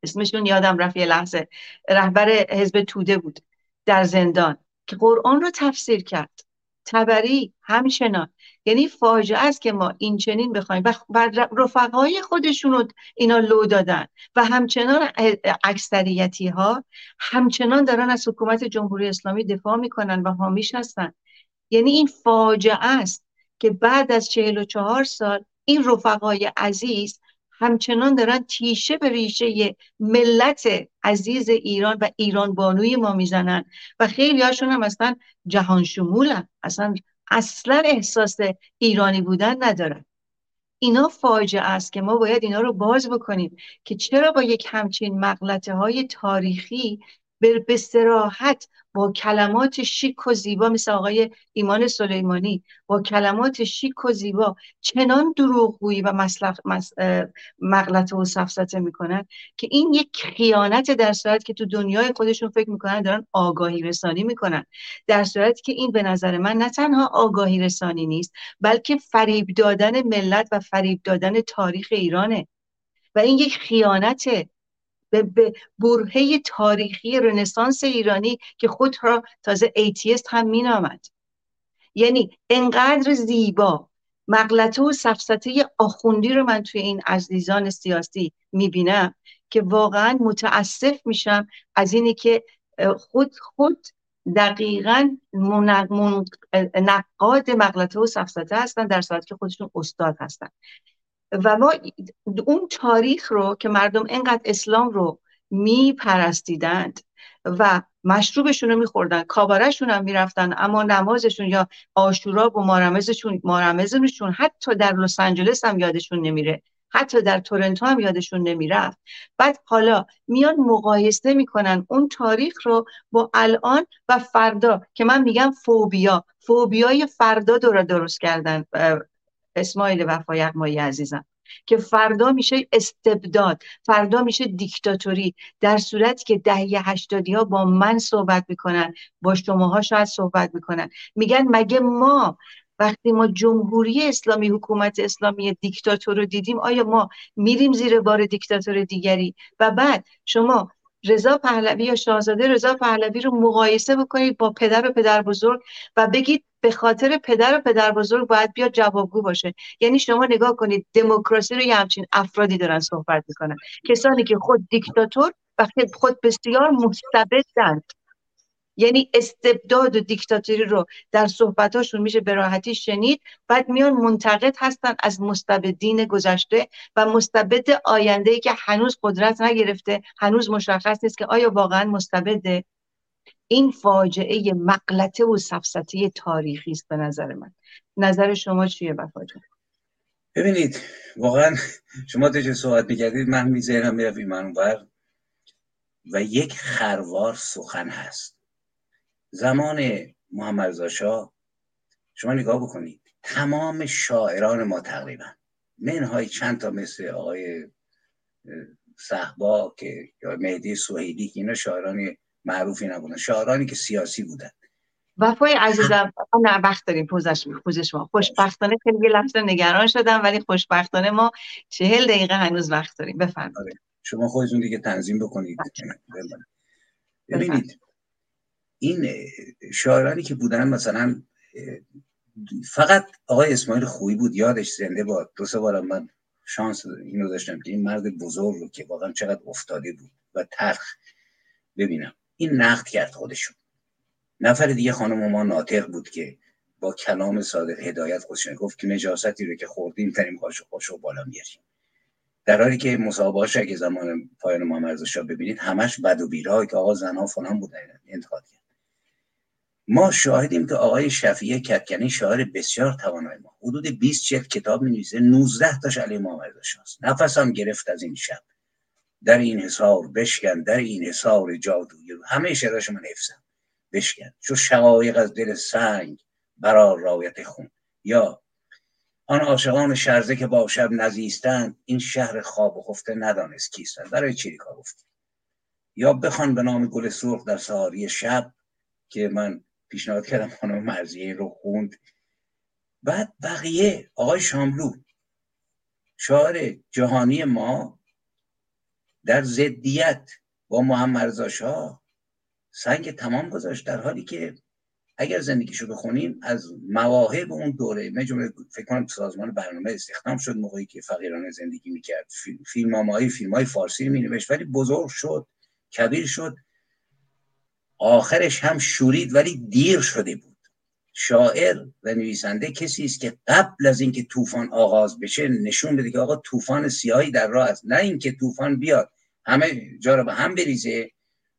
اسمشون یادم رفت یه لحظه، رهبر حزب توده بود در زندان که قرآن رو تفسیر کرد، طبری همچنان. یعنی فاجعه است که ما این چنین بخوایم و رفقای خودشون رو اینا لو دادن و همچنان اکثریتی ها همچنان دارن از حکومت جمهوری اسلامی دفاع میکنن و حامیش هستن. یعنی این فاجعه است که بعد از چهل و چهار سال این رفقای عزیز همچنان دارن تیشه به ریشه ملت عزیز ایران و ایران بانوی ما میزنن و خیلی هاشون هم اصلا جهان شمولن، اصلا اصلا احساس ایرانی بودن ندارن. اینا فاجعه است که ما باید اینا رو باز بکنیم که چرا با یک همچین مغلطه های تاریخی به صراحت با کلمات شیک و زیبا مثل آقای ایمان سلیمانی با کلمات شیک و زیبا چنان دروغگویی و مغلطه و سفسطه میکنن که این یک خیانت، در صورت که تو دنیای خودشون فکر میکنن دارن آگاهی رسانی میکنن، در صورت که این به نظر من نه تنها آگاهی رسانی نیست بلکه فریب دادن ملت و فریب دادن تاریخ ایرانه و این یک خیانته به برهه تاریخی رنسانس ایرانی که خود را تازه ایتیست هم مینامد. یعنی انقدر زیبا مغلطه و سفسطه آخوندی رو من توی این عزیزان سیاسی میبینم که واقعا متاسف میشم از اینی که خود خود دقیقا نقاد مغلطه و سفسطه هستن در صورتی که خودشون استاد هستن. و ما اون تاریخ رو که مردم اینقدر اسلام رو میپرستیدند و مشروبشون رو میخوردن، کابارهشون هم میرفتن، اما نمازشون یا عاشورا و مارمزشون مارمزشون حتی در لس آنجلس هم یادشون نمیره، حتی در تورنتو هم یادشون نمیرفت. بعد حالا میان مقایسه میکنن اون تاریخ رو با الان و فردا، که من میگم فوبیا، فوبیای فردا دور درست کردن اسماعیل وفا یغمایی عزیزم، که فردا میشه استبداد، فردا میشه دیکتاتوری، در صورتی که دهه هشتادی ها با من صحبت میکنن، با شماها شاید صحبت میکنن، میگن مگه ما وقتی ما جمهوری اسلامی، حکومت اسلامی دیکتاتور رو دیدیم، آیا ما میریم زیر بار دیکتاتور دیگری؟ و بعد شما رضا پهلوی یا شاهزاده رضا پهلوی رو مقایسه بکنید با پدر و پدر بزرگ و بگید به خاطر پدر و پدر بزرگ باید بیا جوابگو باشه. یعنی شما نگاه کنید دموکراسی رو یه همچین افرادی دارن صحبت میکنن، کسانی که خود دیکتاتور و خود بسیار مستبدند. یعنی استبداد و دیکتاتوری رو در صحبتاشون میشه به راحتی شنید. بعد میان منتقد هستن از مستبدین گذشته و مستبد آینده‌ای که هنوز قدرت نگرفته، هنوز مشخص نیست که آیا واقعا مستبده. این فاجعه مغلطه و سفسطه تاریخی است به نظر من. نظر شما چیه وفا جان؟ ببینید واقعا شما تا چه صحبت می‌کردید من می ذهنم می‌رفت من اونور و یک خروار سخن هست. زمان محمدرضا شاه شما نگاه بکنید، تمام شاعران ما تقریبا، منهای چند تا مثل آقای صهبا که یا مهدی سوهیدی که اینا شاعران معروفی نبودن، شاعرانی که سیاسی بودن. وفای عزیزم نه وقت داریم، پوزش پوزش ما خوشبختانه خیلی لحظه نگران شدم، ولی خوشبختانه ما چهل دقیقه هنوز وقت داریم. بفرمایید شما خودتون دیگه تنظیم بکنید. ببینید این شاعرانی که بودن، مثلا فقط آقای اسماعیل خویی بود یادش زنده باد، دو سه بارم من شانس اینو داشتم که این مرد بزرگ رو که واقعا چقدر افتاده بود و تلخ ببینم، این نقد کرد خودشون. نفر دیگه خانم ما ناطق بود که با کلام صادق هدایت خودشون گفت که نجاستی رو که خوردیم تنیم قاشق قاشق بالا میاریم، در حالی که مصاحبه‌هاش اگه زمان پایان محمدرضا شاه ببینید همش بد و بیراه که آقا زنا فلان بودن انتقاد کرد. ما شاهدیم که آقای شفیع کتکنی شاعر بسیار توانای ما، حدود بیست جلد کتاب می‌نویسه، نوزده تاش علیه محمدرضا شاه است. نفسم گرفت از این شب، در این حصار بشکن، در این حصار جادویی، همه شعرش من حفظم، بشکن چو شقایق از دل سنگ برآر رایت خون، یا آن عاشقان شرزه که با شب نزیستند، این شهر خواب و خفته ندانست کیستند، برای چی کار گفت، یا بخوان به نام گل سرخ در سحاری شب که من پیشنهاد کردم خانم مرضیه رو خوند. بعد بقیه آقای شاملو شاعر جهانی ما در ضدیت با محمدرضا شاه سنگ تمام گذاشت، در حالی که اگر زندگیشو بخونیم از مواهب اون دوره، من جمله فکر کنم سازمان برنامه استخدام شد موقعی که فقیران زندگی میکرد، فیلمنامه‌های فیلم‌های فارسی مینوشت، ولی بزرگ شد، کبیر شد، آخرش هم شورید ولی دیر شده بود. شاعر و نویسنده کسی است که قبل از اینکه طوفان آغاز بشه نشون بده که آقا طوفان سیاهی در راه است، نه اینکه طوفان بیاد همه جا رو به هم بریزه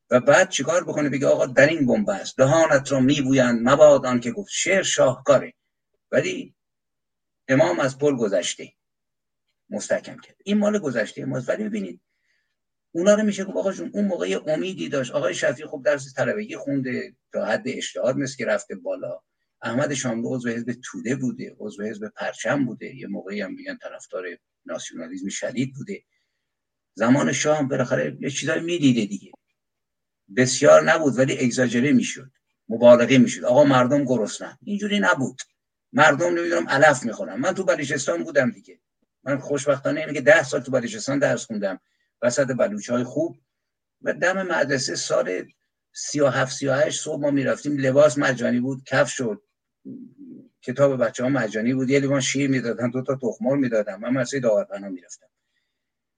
و بعد چیکار بکنه، بگه آقا در این بمب است، دهانت رو میبویند مباد آن که گفت. شعر شاهکاره ولی امام از پل گذشته مستحکم کرد، این مال گذشته ماست. ولی ببینید اونا رو میشه گفت آقا جون اون موقع امیدی داشت. آقای شفیع خب درس طلبگی خونده تا حد اشتهار مثل که رفته بالا. احمد شاملو عضو حزب توده بوده، عضو حزب پرچم بوده، یه موقعی هم میگن طرفدار ناسیونالیسم شدید بوده. زمان شاه هم بالاخره یه چیزایی میدیده دیگه، بسیار نبود ولی اگزاجره میشد، مبالغه میشد، آقا مردم گرسنه، اینجوری نبود، مردم نمیدونم علف میخورن. من تو بلوچستان بودم دیگه، من خوشبختانه اینه که ده سال تو بلوچستان درس خوندم وسط بلوچ‌های خوب و دم مدرسه سال سی و هفت سی و هشت صبح ما میرفتیم، لباس مجانی بود، کفش شد، کتاب بچه‌ها مجانی بود، یه لیوان شیر میدادن، دو تا تخم مرغ میدادن، من مدرسه داورپنا میرفتم،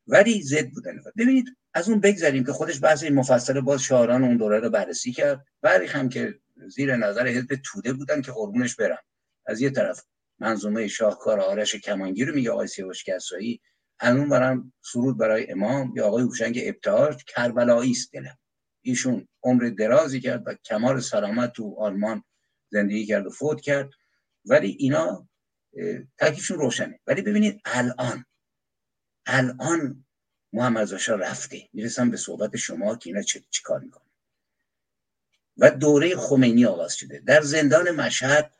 ولی زد بودن. ببینید از اون بگذریم که خودش بحث مفصل باز شاعران اون دوره رو بررسی کرد، برخی هم که زیر نظر حزب توده بودن که قربونش برن. از یه طرف منظومه شاهکار آرش کمانگیر رو میگه آقای سیاوش کسروی، از اون برم سرود برای امام یا آقای هوشنگ ابتهاج کربلایی است دلم، ایشون عمر درازی کرد و کمال سلامت تو آلمان زندگی کرد و فوت کرد. ولی اینا تکلیفشون روشنه. ولی ببینید الان الان محمد زاشا رفته، میرسم به صحبت شما که اینا چه چی کار میکنه. و دوره خمینی آغاز شده. در زندان مشهد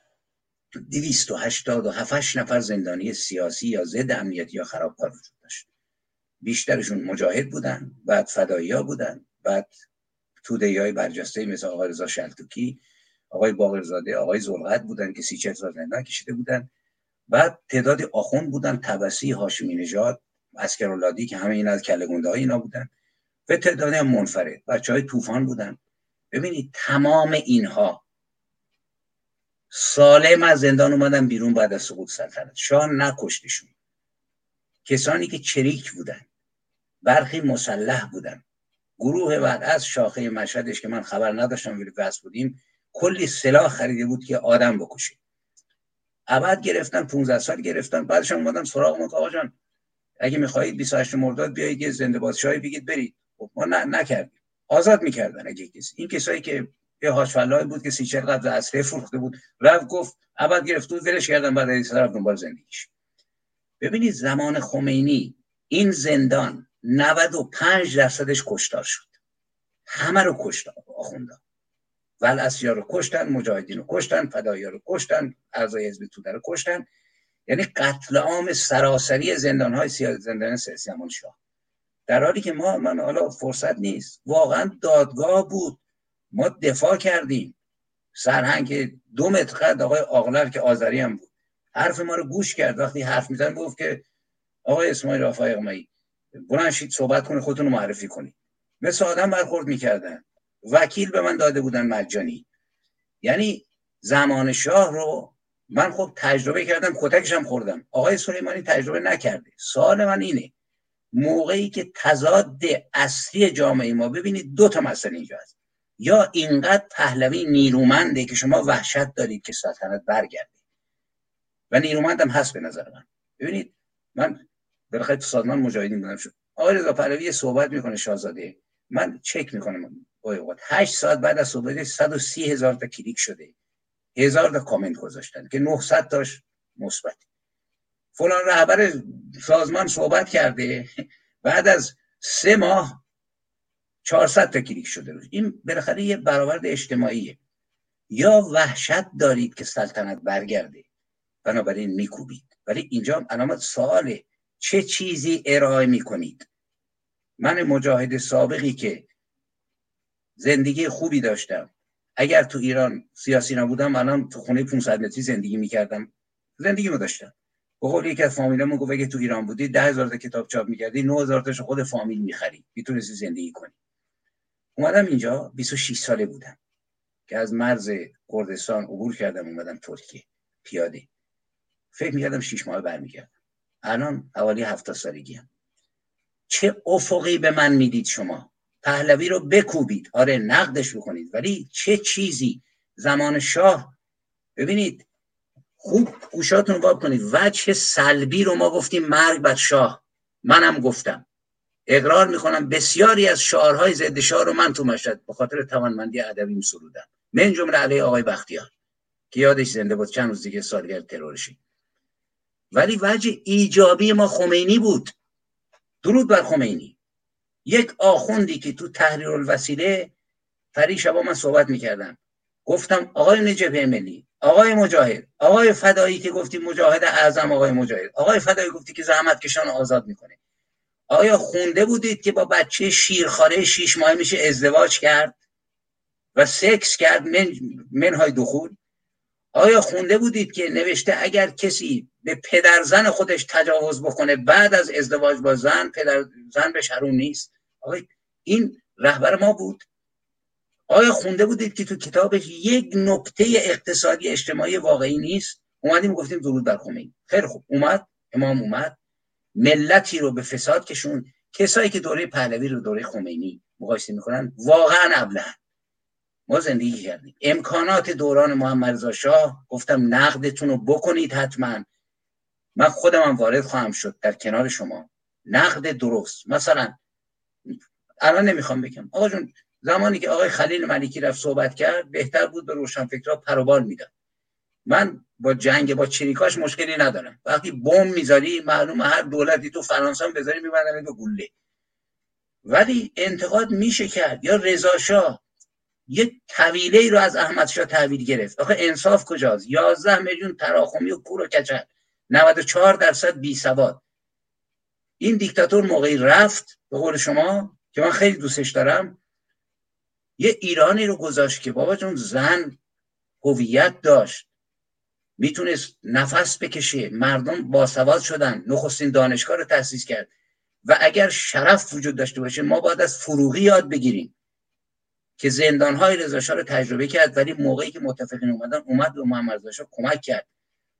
دویست و هشتاد و هفت نفر زندانی سیاسی یا ضد امنیتی یا خرابکار وجود داشت. بیشترشون مجاهد بودن، بعد فدایی‌ها بودن، بعد توده‌ای برجسته مثل آقای رضا شلتوکی، آقای باقرزاده، آقای زلغت بودن که سی چهل سال زندان کشیده بودن. بعد تعداد آخوند بودن، طبسی، هاشمی نژاد، عسکرالعادی که همه اینا از کله‌گونده‌های اینا بودن. و تعداد منفرد، بچهای طوفان بودن. ببینید تمام اینها سالم از زندان اومدن بیرون بعد از سقوط سلطنت. شاه نکشتشون. کسانی که چریک بودن، برخی مسلح بودن. گروه بعد از شاخه مشهدش که من خبر نداشتم ولی بس بودیم، کلی سلاح خریده بود که آدم بکشه. عبد گرفتن، پانزده سال گرفتن، بعدشون اومدن سراغ ما که آقا جان اگه می‌خواید بیست و هشت مرداد بیایید یه زنده بادشاهی بگید برید. خب ما نه نکردیم. آزاد می‌کردن اگه کسی. این کسایی که یه حاج فلاحی بود که سی چهل قبض اسلحه فروخته بود، رفت گفت عبد گرفته بود ولش کردن بعد از طرف دنبال زندگیش. ببینید زمان خمینی این زندان نود و پنج درصدش کشتار شد. همه رو کشتار آخوندا. ولعصیا رو کشتن، مجاهدین رو کشتن، فدایا رو کشتن، اعضای حزب توده رو کشتن. یعنی قتل عام سراسری زندان‌های سیاسی، زندان سیاسی امان شاه. در حالی که ما من حالا فرصت نیست. واقعا دادگاه بود. ما دفاع کردیم. سرهنگ دو متر قد آقای آقلر که آذری هم بود، حرف ما رو گوش کرد. وقتی حرف میزنه گفت که آقای اسماعیل وفا یغمایی بلند شید صحبت کنید، خودتون رو معرفی کنید. مثل آدم برخورد میکردن. وکیل به من داده بودن مجانی. یعنی زمان شاه رو من خب تجربه کردم، کتکش هم خوردم. آقای سلیمانی تجربه نکرده. سوال من اینه موقعی که تضاد اصلی جامعه ما، ببینید دو تا مسئله اینجا هست، یا اینقدر پهلوی نیرومنده که شما وحشت دارید که سلطنت برگرده و نیرومندم هست به نظر من. ببینید من بالاخره تو سازمان مجاهدین بودم شد. آقای رضا پهلوی صحبت میکنه شاهزاده، من چک میکنم با اوقات هشت ساعت بعد از صحبتش صد و سی هزار تا کلیک شده، هزار تا کامنت گذاشتن که نهصد تاش مثبت. فلان رهبر سازمان صحبت کرده بعد از سه ماه چهارصد تا کلیک شده. این بالاخره یه برآورد اجتماعیه. یا وحشت دارید که سلطنت برگرده بنابراین میکوبید. ولی اینجا علامت سواله چه چیزی ارائه میکنید. من مجاهد سابقی که زندگی خوبی داشتم، اگر تو ایران سیاسی نبودم الان تو خونه پانصد متری زندگی میکردم، زندگی رو داشتم. به قول یکی از فامیلامون گفت اگه تو ایران بودی ده هزار تا کتاب چاپ می‌کردی، نه هزار تاش خود فامیل می‌خرید، میتونستی زندگی کنی. اومدم اینجا بیست و شش ساله بودم که از مرز کردستان عبور کردم اومدم ترکیه پیاده. فکر می‌کردم شش ماه برمیگردم. الان حوالی هفتاد سالگی‌ام. چه افقی به من میدید شما؟ پهلوی رو بکوبید، آره نقدش بکنید، ولی چه چیزی؟ زمان شاه ببینید خوب گوشاتون رو باب کنید. وجه سلبی رو ما گفتیم مرگ بر شاه. منم گفتم، اقرار میکنم بسیاری از شعارهای ضد شاه رو من تو مشهد به خاطر توانمندی ادبیم سرودم، من جمله علیه آقای بختیار که یادش زنده بود، چند روز دیگه سالگرد ترورش. ولی وجه ایجابی ما خمینی بود. درود بر خمینی. یک آخوندی که تو تحریرالوسیله فری شبا من صحبت میکردم، گفتم آقای جبهه ملی، آقای مجاهد، آقای فدایی که گفتی مجاهد اعظم، آقای مجاهد، آقای فدایی گفتی که زحمت کشان آزاد میکنه، آیا خونده بودید که با بچه شیرخواره شش ماهه میشه ازدواج کرد و سکس کرد من منهای دخول؟ آیا خونده بودید که نوشته اگر کسی به پدر زن خودش تجاوز بکنه بعد از ازدواج با زن، پدر زن بهش حروم نیست؟ آقای این رهبر ما بود. آیا خونده بودید که تو کتابش یک نکته اقتصادی اجتماعی واقعی نیست؟ اومدیم گفتیم درود بر خمینی. خیلی خوب اومد، امام اومد، ملتی رو به فساد کشون. کسایی که دوره پهلوی رو دوره خمینی مقایسه میکنن واقعا ابلهن. ما زندگی کردیم. امکانات دوران محمد رضا شاه، گفتم نقدتون رو بکنید حتما. من خودمم وارد خواهم شد در کنار شما. نقد درست. مثلا الان نمیخوام بگم آقا جون زمانی که آقای خلیل ملکی رفت صحبت کرد بهتر بود به روشنفکرها پروبال میداد. من با جنگ با چریکاش مشکلی ندارم، وقتی بمب میذاری معلومه هر دولتی تو فرانسه هم بذاری میبندن تو گله، ولی انتقاد میشه کرد. یا رضا شاه یه طویله‌ای رو از احمد شاه تحویل گرفت، آخه انصاف کجاست؟ یازده میلیون تراخومی و کور و کچل، نود و چهار درصد بیسواد. این دیکتاتور موقعی رفت به قول شما که من خیلی دوستش دارم، یه ایرانی رو گذاشت که بابا جون زن هویت داشت، میتونست نفس بکشه، مردم باسواد شدن، نخستین دانشگاه رو تأسیس کرد و اگر شرف وجود داشته باشه ما باید از فروغی یاد بگیریم که زندان‌های رضا شاه رو تجربه کرد، ولی موقعی که متفقین اومدن اومد به محمد رضا شاه کمک کرد.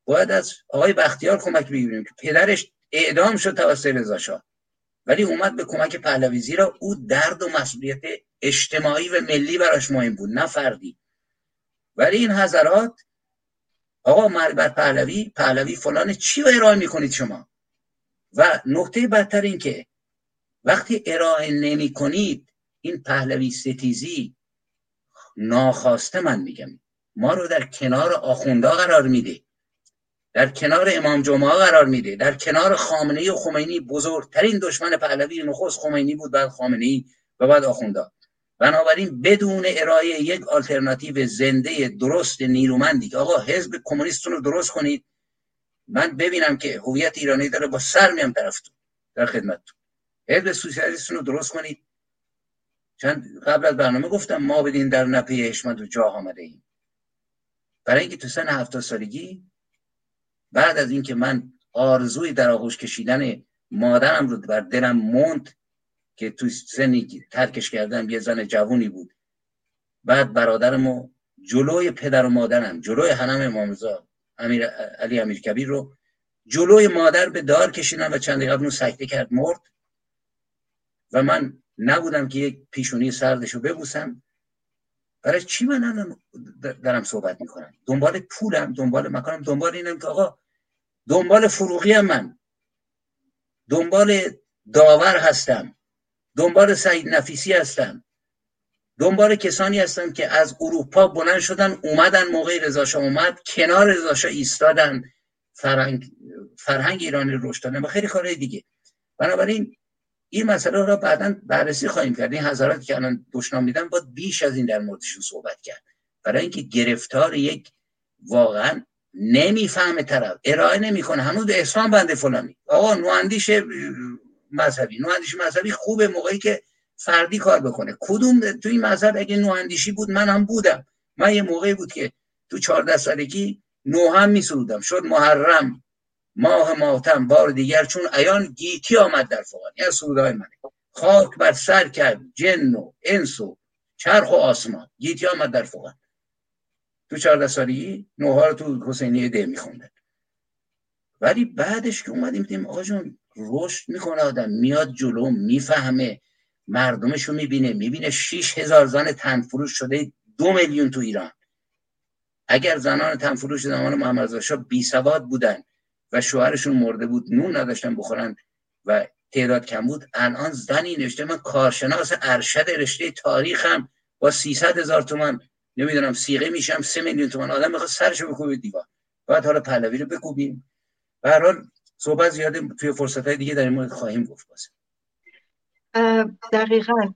باید از آقای بختیار کمک بگیریم که پدرش اعدام شد توسط رضا شاه ولی اومد به کمک پهلوی، زیرا او درد و مسئولیت اجتماعی و ملی براش مهم بود نه فردی. ولی این حضرات آقا مرگ بر پهلوی، پهلوی فلان، چی رو ارائه میکنید شما؟ و نکته بدتر این که وقتی ارائه نمی کنید این پهلوی ستیزی ناخواسته، من میگم ما رو در کنار آخونده قرار میده، در کنار امام جمعه قرار میده، در کنار خامنه‌ای و خمینی. بزرگترین دشمن پهلوی نخست خمینی بود، بعد خامنه‌ای و بعد آخونده. بنابراین بدون ارائه یک آلترناتیو زنده درست نیرومندی که آقا حزب کمونیستتون رو درست کنید، من ببینم که هویت ایرانی داره با سر میام طرفتون، در خدمتتون. حزب سوسیالیستتون رو درست کنید. چند قبل از برنامه گفتم ما بدین در نپی حشمت و جاه آمده ایم، برای اینکه تو سن هفتاد سالگی بعد از اینکه من آرزوی در آغوش کشیدن مادرم رو بر دلم موند که تو سنی ترکش کردم، یه زن جوونی بود، بعد برادرمو جلوی پدر و مادرم جلوی حرم امامزا امیر علی امیرکبیر رو جلوی مادر به دار کشیدم و چند دقیقه اون سکته کرد مرد و من نبودم که یک پیشونی سردشو ببوسم. برای چی من الان دارم صحبت میکنم؟ دنبال پولم، دنبال مکانم، دنبال اینم که آقا دنبال فروغی، من دنبال داور هستم، دنبال سعید نفیسی هستم، دنبال کسانی هستم که از اروپا بلند شدن اومدن موقع رضا شاه اومد کنار رضا شاه ایستادن، فرهنگ فرهنگ ایرانی رو رشد دادن و خیلی کارهای دیگه. بنابراین این مسئله را بعداً بررسی خواهیم کرد. این حضراتی که الان دشنام میدن باید بیش از این در موردشون صحبت کرد، برای اینکه گرفتار یک واقعاً نمیفهمه، طرف ارائه نمیکنه، هنوز به احسان بنده فلانی، آقا نواندیش مذهبی، نواندیش مذهبی خوبه موقعی که فردی کار بکنه. کدوم تو این مذهب اگه نواندیشی بود من هم بودم، من یه موقعی بود که تو چهارده سالگی نوحم میسرودم، شد محرم ماه ماتم بار دیگر چون عیان گیتی آمد در فغان، این سرودهای منه، خاک بر سر کرد جن و انس و چرخ و آسمان، گیتی آمد در فغان. تو چهارده سالگی نوها رو تو حسینیه ده میخوندن، ولی بعدش که اومدیم دیدیم آقا جون رشد میکنه، آدم میاد جلو، میفهمه، مردمشو میبینه، میبینه شیش هزار زن تنفروش شده، دو میلیون تو ایران. اگر زنان تنفروش زمان محمد رضا شاه بی سواد بودن و شوهرشون مرده بود، نون نداشتن بخورن و تعداد کم بود، الان زنی نوشته من کارشناس ارشد رشته تاریخم با سیصد هزار تومان نمیدونم سیغه میشم، سه میلیون تومان. آدم میخواد سرشو بکوبه دیوار. بعد حالا پهلوی رو بکوبیم. به هر حال صحبت زیاده، توی فرصت‌های دیگه در این مورد خواهیم گفت. واسه دقیقاً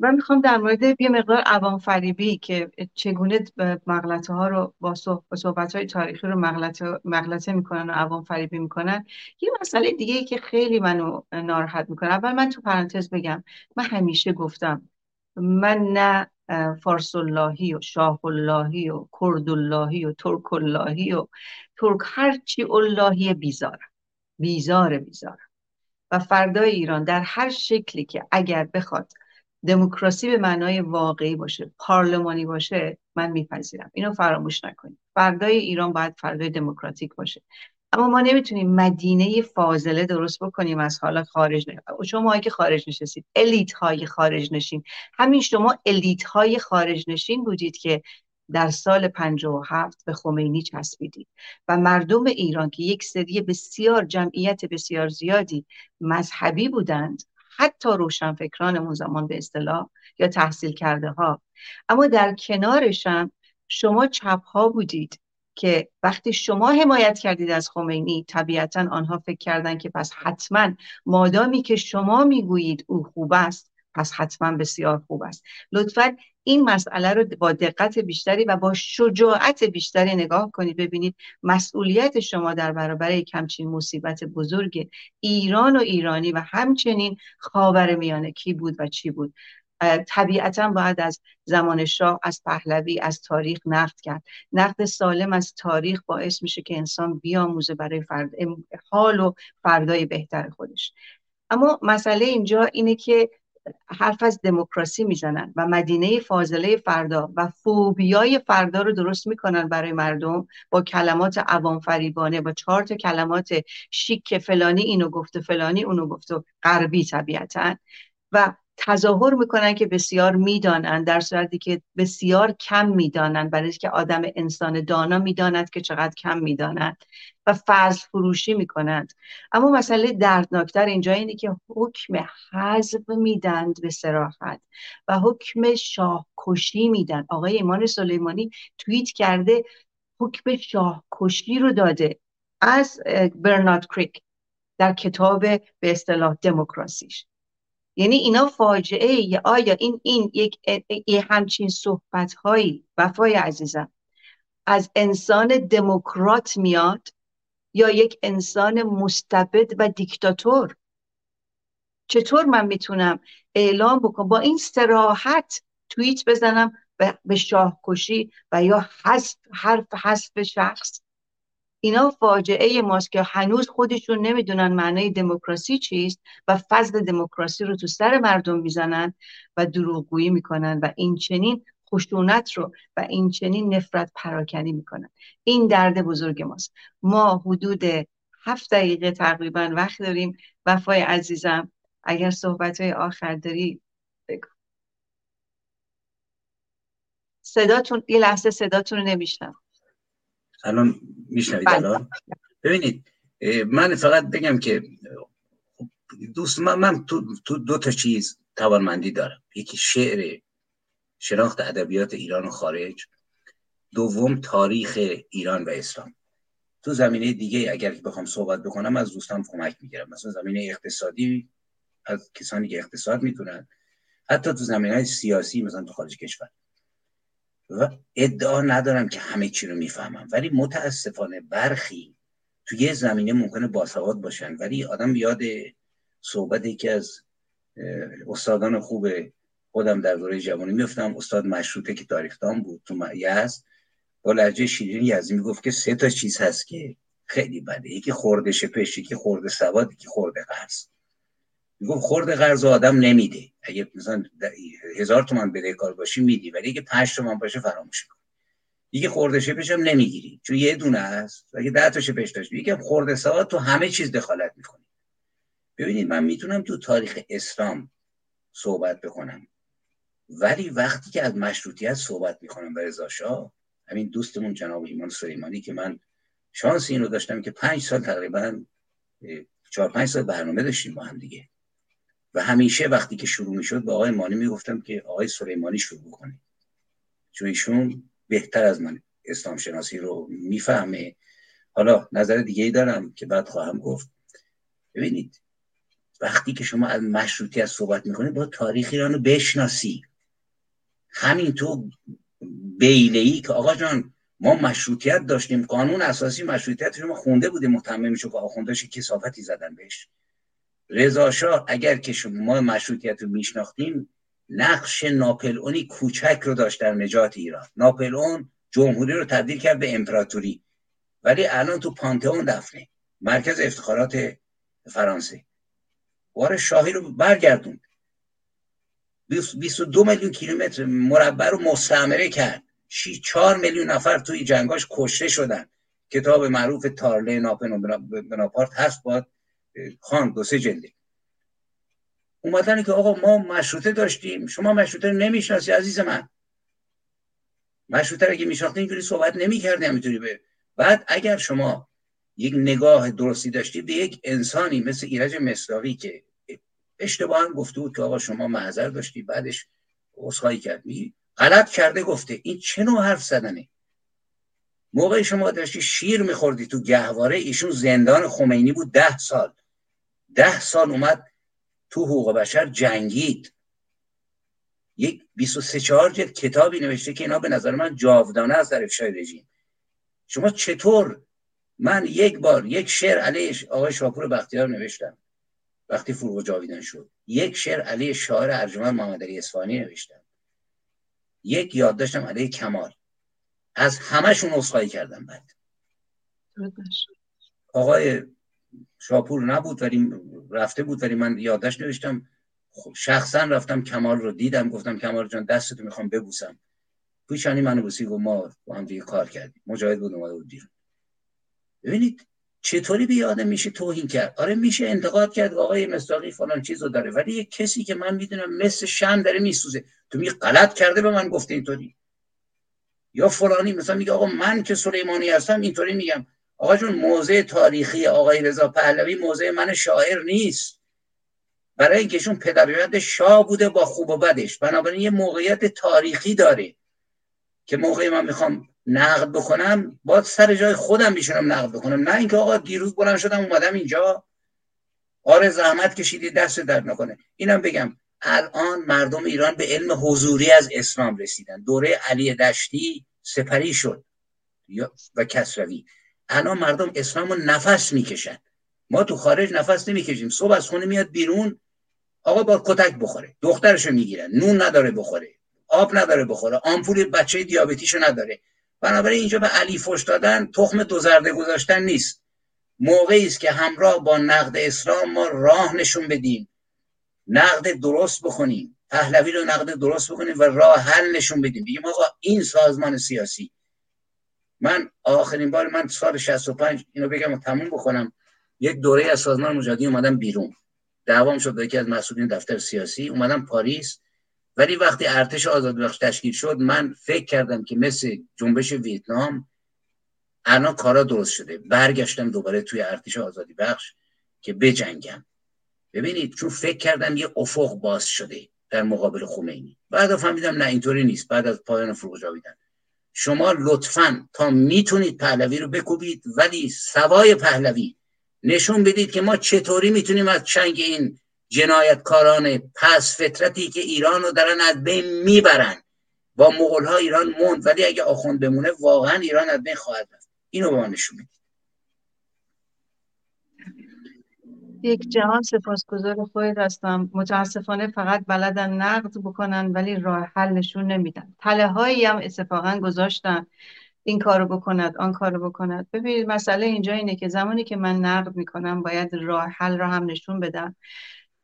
من میخوام در مورد یه مقدار عوام فریبی که چگونه مغلطه ها رو با صحبت های تاریخی رو مغلطه, مغلطه میکنن و عوام فریبی میکنن. یه مسئله دیگه ای که خیلی منو ناراحت میکنه، اول من تو پرانتز بگم من همیشه گفتم من نه فارس اللهی و شاه اللهی و کرد اللهی و ترک اللهی و ترک هرچی اللهی بیزارم، بیزار بیزارم و فردای ایران در هر شکلی که اگر بخواد دموکراسی به معنای واقعی باشه، پارلمانی باشه، من میپذیرم. اینو فراموش نکنید. فردای ایران باید فردای دموکراتیک باشه. اما ما نمیتونیم مدینه فاضله درست بکنیم از حالا خارج نه. شماهایی که خارج نشستید، الیت های خارج نشین. همین شما الیت های خارج نشین بودید که در سال پنجاه و هفت به خمینی چسبیدید و مردم ایران که یک سری بسیار جمعیت بسیار زیادی مذهبی بودند، حتی روشنفکران اون زمان به اصطلاح یا تحصیل کرده ها. اما در کنارش هم شما چپ ها بودید که وقتی شما حمایت کردید از خمینی طبیعتا آنها فکر کردن که پس حتما مادامی که شما میگویید او خوب است پس حتما بسیار خوب است. لطفاً این مسئله رو با دقت بیشتری و با شجاعت بیشتری نگاه کنید، ببینید مسئولیت شما در برابر یک همچین مصیبت بزرگ ایران و ایرانی و همچنین خاورمیانه کی بود و چی بود. طبیعتاً باید از زمان شاه، از پهلوی، از تاریخ نقد کرد. نقد سالم از تاریخ باعث میشه که انسان بیاموزه برای فرد حال و فردای بهتر خودش. اما مسئله اینجا اینه که حرف از دموکراسی میزنن و مدینه فاضله فردا و فوبیای فردا رو درست میکنن برای مردم با کلمات عوام فریبانه، با چهار تا کلمات شیک که فلانی اینو گفته فلانی اونو گفته غربی طبیعتا، و تظاهر میکنن که بسیار میدانن در صورتی که بسیار کم میدانن، برای اینکه آدم انسان دانا میداند که چقدر کم میداند، و فضل فروشی میکنند. اما مسئله دردناکتر اینجا اینه که حکم حذف میدند به صراحت و حکم شاهکشی میدن. آقای ایمان سلیمانی توییت کرده حکم شاهکشی رو داده از برنارد کریک در کتاب به اصطلاح دموکراسیش. یعنی اینا فاجعه ای. آیا این این یک ای همچین صحبت هایی وفای عزیزم از انسان دموکرات میاد یا یک انسان مستبد و دیکتاتور؟ چطور من میتونم اعلام بکنم با این صراحت توییت بزنم به شاهکشی و یا حذف حرف حذف شخص؟ اینا فاجعه ماست که هنوز خودشون نمیدونن معنای دموکراسی چیست و فضل دموکراسی رو تو سر مردم میزنن و دروغگویی میکنن و این چنین خشونت رو و این چنین نفرت پراکنی میکنن. این درد بزرگ ماست. ما حدود هفت دقیقه تقریبا وقت داریم. وفای عزیزم اگر صحبتهای آخر داری بگو. صداتون یه لحظه صداتون رو نمیشنم. الان میشنوید الان؟ ببینید من فقط بگم که دوست من, من تو, تو دو تا چیز توانمندی دارم. یکی شعر، شناخت ادبیات ایران و خارج. دوم تاریخ ایران و اسلام. تو زمینه دیگه اگر بخوام صحبت بکنم از دوستان کمک میگیرم، مثلا زمینه اقتصادی از کسانی که اقتصاد میتونن، حتی تو زمینه سیاسی مثلا تو خارج کشور. و ادعا ندارم که همه چی رو میفهمم، ولی متاسفانه برخی تو یه زمینه ممکنه باسواد باشن، ولی آدم یاد صحبت یکی از استادان خوب خودم در دوره جوانی میفتم، استاد مشروطه که تاریخ‌دان بود تو یزد، با لهجه شیرین یزدی میگفت که سه تا چیز هست که خیلی بده، یکی خورده شپش، یکی خورده سواد، یکی خورده قرض. میگم خورده قرض آدم نمیده، اگه مثلا هزار تومان بدهکار باشی میدی، ولی اگه پنج تومان باشه فراموش می‌کنی. دیگه خورده شپش هم نمیگیری چون یه دونه است. اگه ده تا شپش داشتی میگم خورده سواد تو همه چیز دخالت می‌کنی. ببینید من میتونم تو تاریخ اسلام صحبت بکنم، ولی وقتی که از مشروطیت صحبت می‌کنم و رضا شاه، همین دوستمون جناب ایمان سلیمانی که من شانس اینو داشتم که پنج سال تقریبا چهار پنج سال برنامه داشتیم با هم دیگه، و همیشه وقتی که شروع میشد به آقای مانی میگفتم که آقای سلیمانی شروع کنه، چون ایشون بهتر از من اسلام شناسی رو میفهمه. حالا نظر دیگه ای دارم که بعد خواهم گفت. ببینید وقتی که شما از مشروطیت صحبت میکنید با تاریخ ایران رو بشناسی. همین تو بیله‌ای که آقا جان ما مشروطیت داشتیم، قانون اساسی مشروطیت شما خونده بوده، متمم شد که آخونداش کسافتی زدن بهش. رضا شاه اگر که ما مشروطیت رو میشناختیم نقش ناپلئونی کوچک رو داشت در نجات ایران. ناپلئون جمهوری رو تبدیل کرد به امپراتوری، ولی الان تو پانتئون دفنه، مرکز افتخارات فرانسه. وار شاهی رو برگردوند، بیست و دو میلیون کیلومتر مربع رو مستعمره کرد، چهار میلیون نفر توی جنگاش کشته شدن. کتاب معروف تارلی ناپلئون بناپارت هست با خان دو سه جلده. اومدن که آقا ما مشروطه داشتیم، شما مشروطه رو نمیشناسی عزیز من. مشروطه رو اگه میشناختی اینجوری صحبت نمیکردی همینطوری به. بعد اگر شما یک نگاه درستی داشتی به یک انسانی مثل ایرج مصداقی که اشتباهاً گفته بود که آقا شما معذر داشتی، بعدش عذرخواهی کرد. میگی غلط کرده گفته. این چه نوع حرف زدنه؟ موقع شما داشتی شیر میخوردی تو گهواره، ایشون زندان خمینی بود ده سال. ده سال اومد تو حقوق بشر جنگید. یک بیست و سه چهار جلد کتابی نوشته که اینا به نظر من جاودانه از طرف افشای رژیم. شما چطور؟ من یک بار یک شعر علیه آقای شاپور بختیار نوشتم وقتی فروغ جاویدان شد. یک شعر علیه شاعر ارجمند محمدی اصفهانی نوشتم. یک یادداشتم علیه کمال. از همه‌شون عذرخواهی کردم. بعد آقای شاپور نبود ولی رفته بود، ولی من یادداشت نوشتم. شخصا رفتم کمال رو دیدم، گفتم کمال جان دستتو میخوام ببوسم. پیشانی منو بوسید و ما با هم دیگه کار کردیم. مجاهد بود اومده بود دیرون. ببینید چطوری به آدم میشه توهین کرد. آره میشه انتقاد کرد آقای مصداقی فلان چیزو داره، ولی یک کسی که من میدونم مثل شمع داره میسوزه، تو میگی غلط کرده به من گفته اینطوری. یا فلانی مثلا میگه آقا من که سلیمانی هستم اینطوری میگم. آقا جون موزه تاریخی آقای رضا پهلوی موزه من شاعر نیست، برای اینکه ایشون پدربزرگ شاه بوده با خوب و بدش، بنابراین یه موقعیت تاریخی داره که موقعی من میخوام نقد بکنم باید سر جای خودم میشونم نقد بکنم، نه اینکه آقا دیروز بلند شدم اومدم اینجا. آره زحمت کشیدی دست درد نکنه. اینم بگم الان مردم ایران به علم حضوری از اسلام رسیدن. دوره علی دشتی سپری شد و کسروی. الان مردم اسلامو نفس میکشن. ما تو خارج نفس نمیکشیم. صبح از خونه میاد بیرون آقا با کتک بخوره، دخترشو میگیرن، نون نداره بخوره، آب نداره بخوره، آمپول بچه دیابتیشو نداره. بنابراین اینجا به علی فوش دادن تخم دو زرده گذاشتن نیست. موقعی است که همراه با نقد اسلام ما راه نشون بدیم، نقد درست بخونیم، پهلوی رو نقد درست بکنیم و راه حل نشون بدیم. بگیم آقا این سازمان سیاسی. من آخرین بار من سال شصت و پنج اینو بگم و تموم بکنم، یک دوره از سازمان مجاهدین اومدم بیرون. دعوام شد با یکی از مسئولین دفتر سیاسی، اومدم پاریس. ولی وقتی ارتش آزادبخش تشکیل شد من فکر کردم که مثل جنبش ویتنام الان کارا درست شده. برگشتم دوباره توی ارتش آزادی بخش که بجنگم. ببینید چون فکر کردم یه افق باز شده در مقابل خمینی. بعد فهمیدم نه اینطوری نیست. بعد از پایان فروغ جاویدان شما لطفاً تا میتونید پهلوی رو بکوبید، ولی سوای پهلوی نشون بدید که ما چطوری میتونیم از چنگ این جنایتکاران پس فطرتی که ایران رو دارن از بین میبرن. با مغول‌ها ایران موند، ولی اگه آخوند بمونه واقعا ایران از بین خواهد رفت. اینو به ما نشون بدید. یک جوان سپاسگزار خودت هستم. متاسفانه فقط بلدن نقد بکنن ولی راه حل نشون نمیدن. تله‌هایی هم اتفاقا گذاشتن این کارو بکند آن کارو بکند. ببینید مسئله اینجا اینه که زمانی که من نقد میکنم باید راه حل رو هم نشون بدم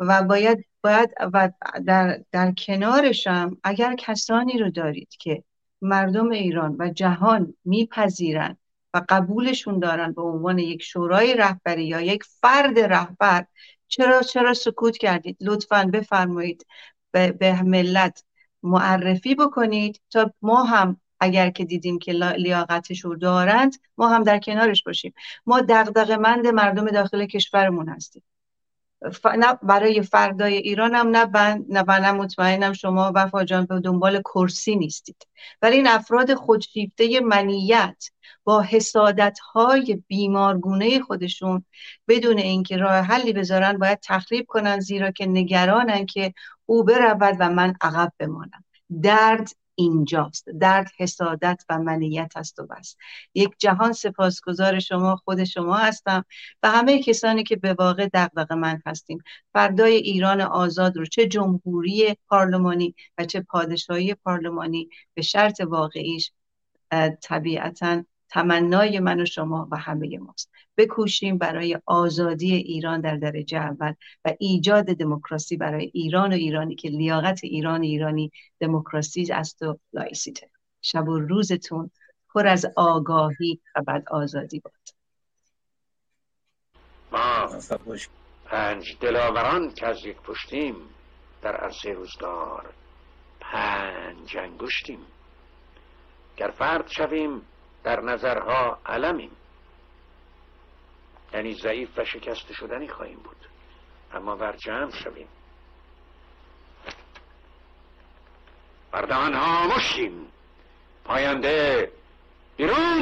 و باید باید و در در کنارش هم اگر کسانی رو دارید که مردم ایران و جهان میپذیرن و قبولشون دارن به عنوان یک شورای رهبری یا یک فرد رهبر، چرا چرا سکوت کردید؟ لطفاً بفرمایید به, به ملت معرفی بکنید تا ما هم اگر که دیدیم که لیاقتش رو دارند ما هم در کنارش باشیم. ما دغدغه‌مند مردم داخل کشورمون هستیم، ف... نه برای فردای ایران هم نه بند نه بنم. مطمئنم شما وفا جان به دنبال کرسی نیستید، ولی این افراد خودشیفته منیت با حسادت‌های بیمارگونه خودشون بدون اینکه راه حلی بذارن باید تخریب کنن، زیرا که نگرانن که او برود و من عقب بمانم. درد اینجاست. درد حسادت و منیت است و بس. یک جهان سپاسگزار شما، خود شما هستم و همه کسانی که به واقع دغدغه من هستیم. فردای ایران آزاد رو چه جمهوری پارلمانی و چه پادشاهی پارلمانی به شرط واقعیش طبیعتاً تمنای من و شما و همه ماست. بکوشیم برای آزادی ایران در درجه اول و ایجاد دموکراسی برای ایران و ایرانی که لیاقت ایران و ایرانی دموکراسی است و لایسیته. شب و روزتون پر از آگاهی و بعد آزادی باد. ما پنج دلاوران که از یک پشتیم در عرصه روزگار پنج انگشتیم. گر فرد شویم در نظرها علمیم، یعنی ضعیف و شکست شدنی خواهیم بود، اما ور جمع شویم بردهانها مشتیم پاینده بیرون.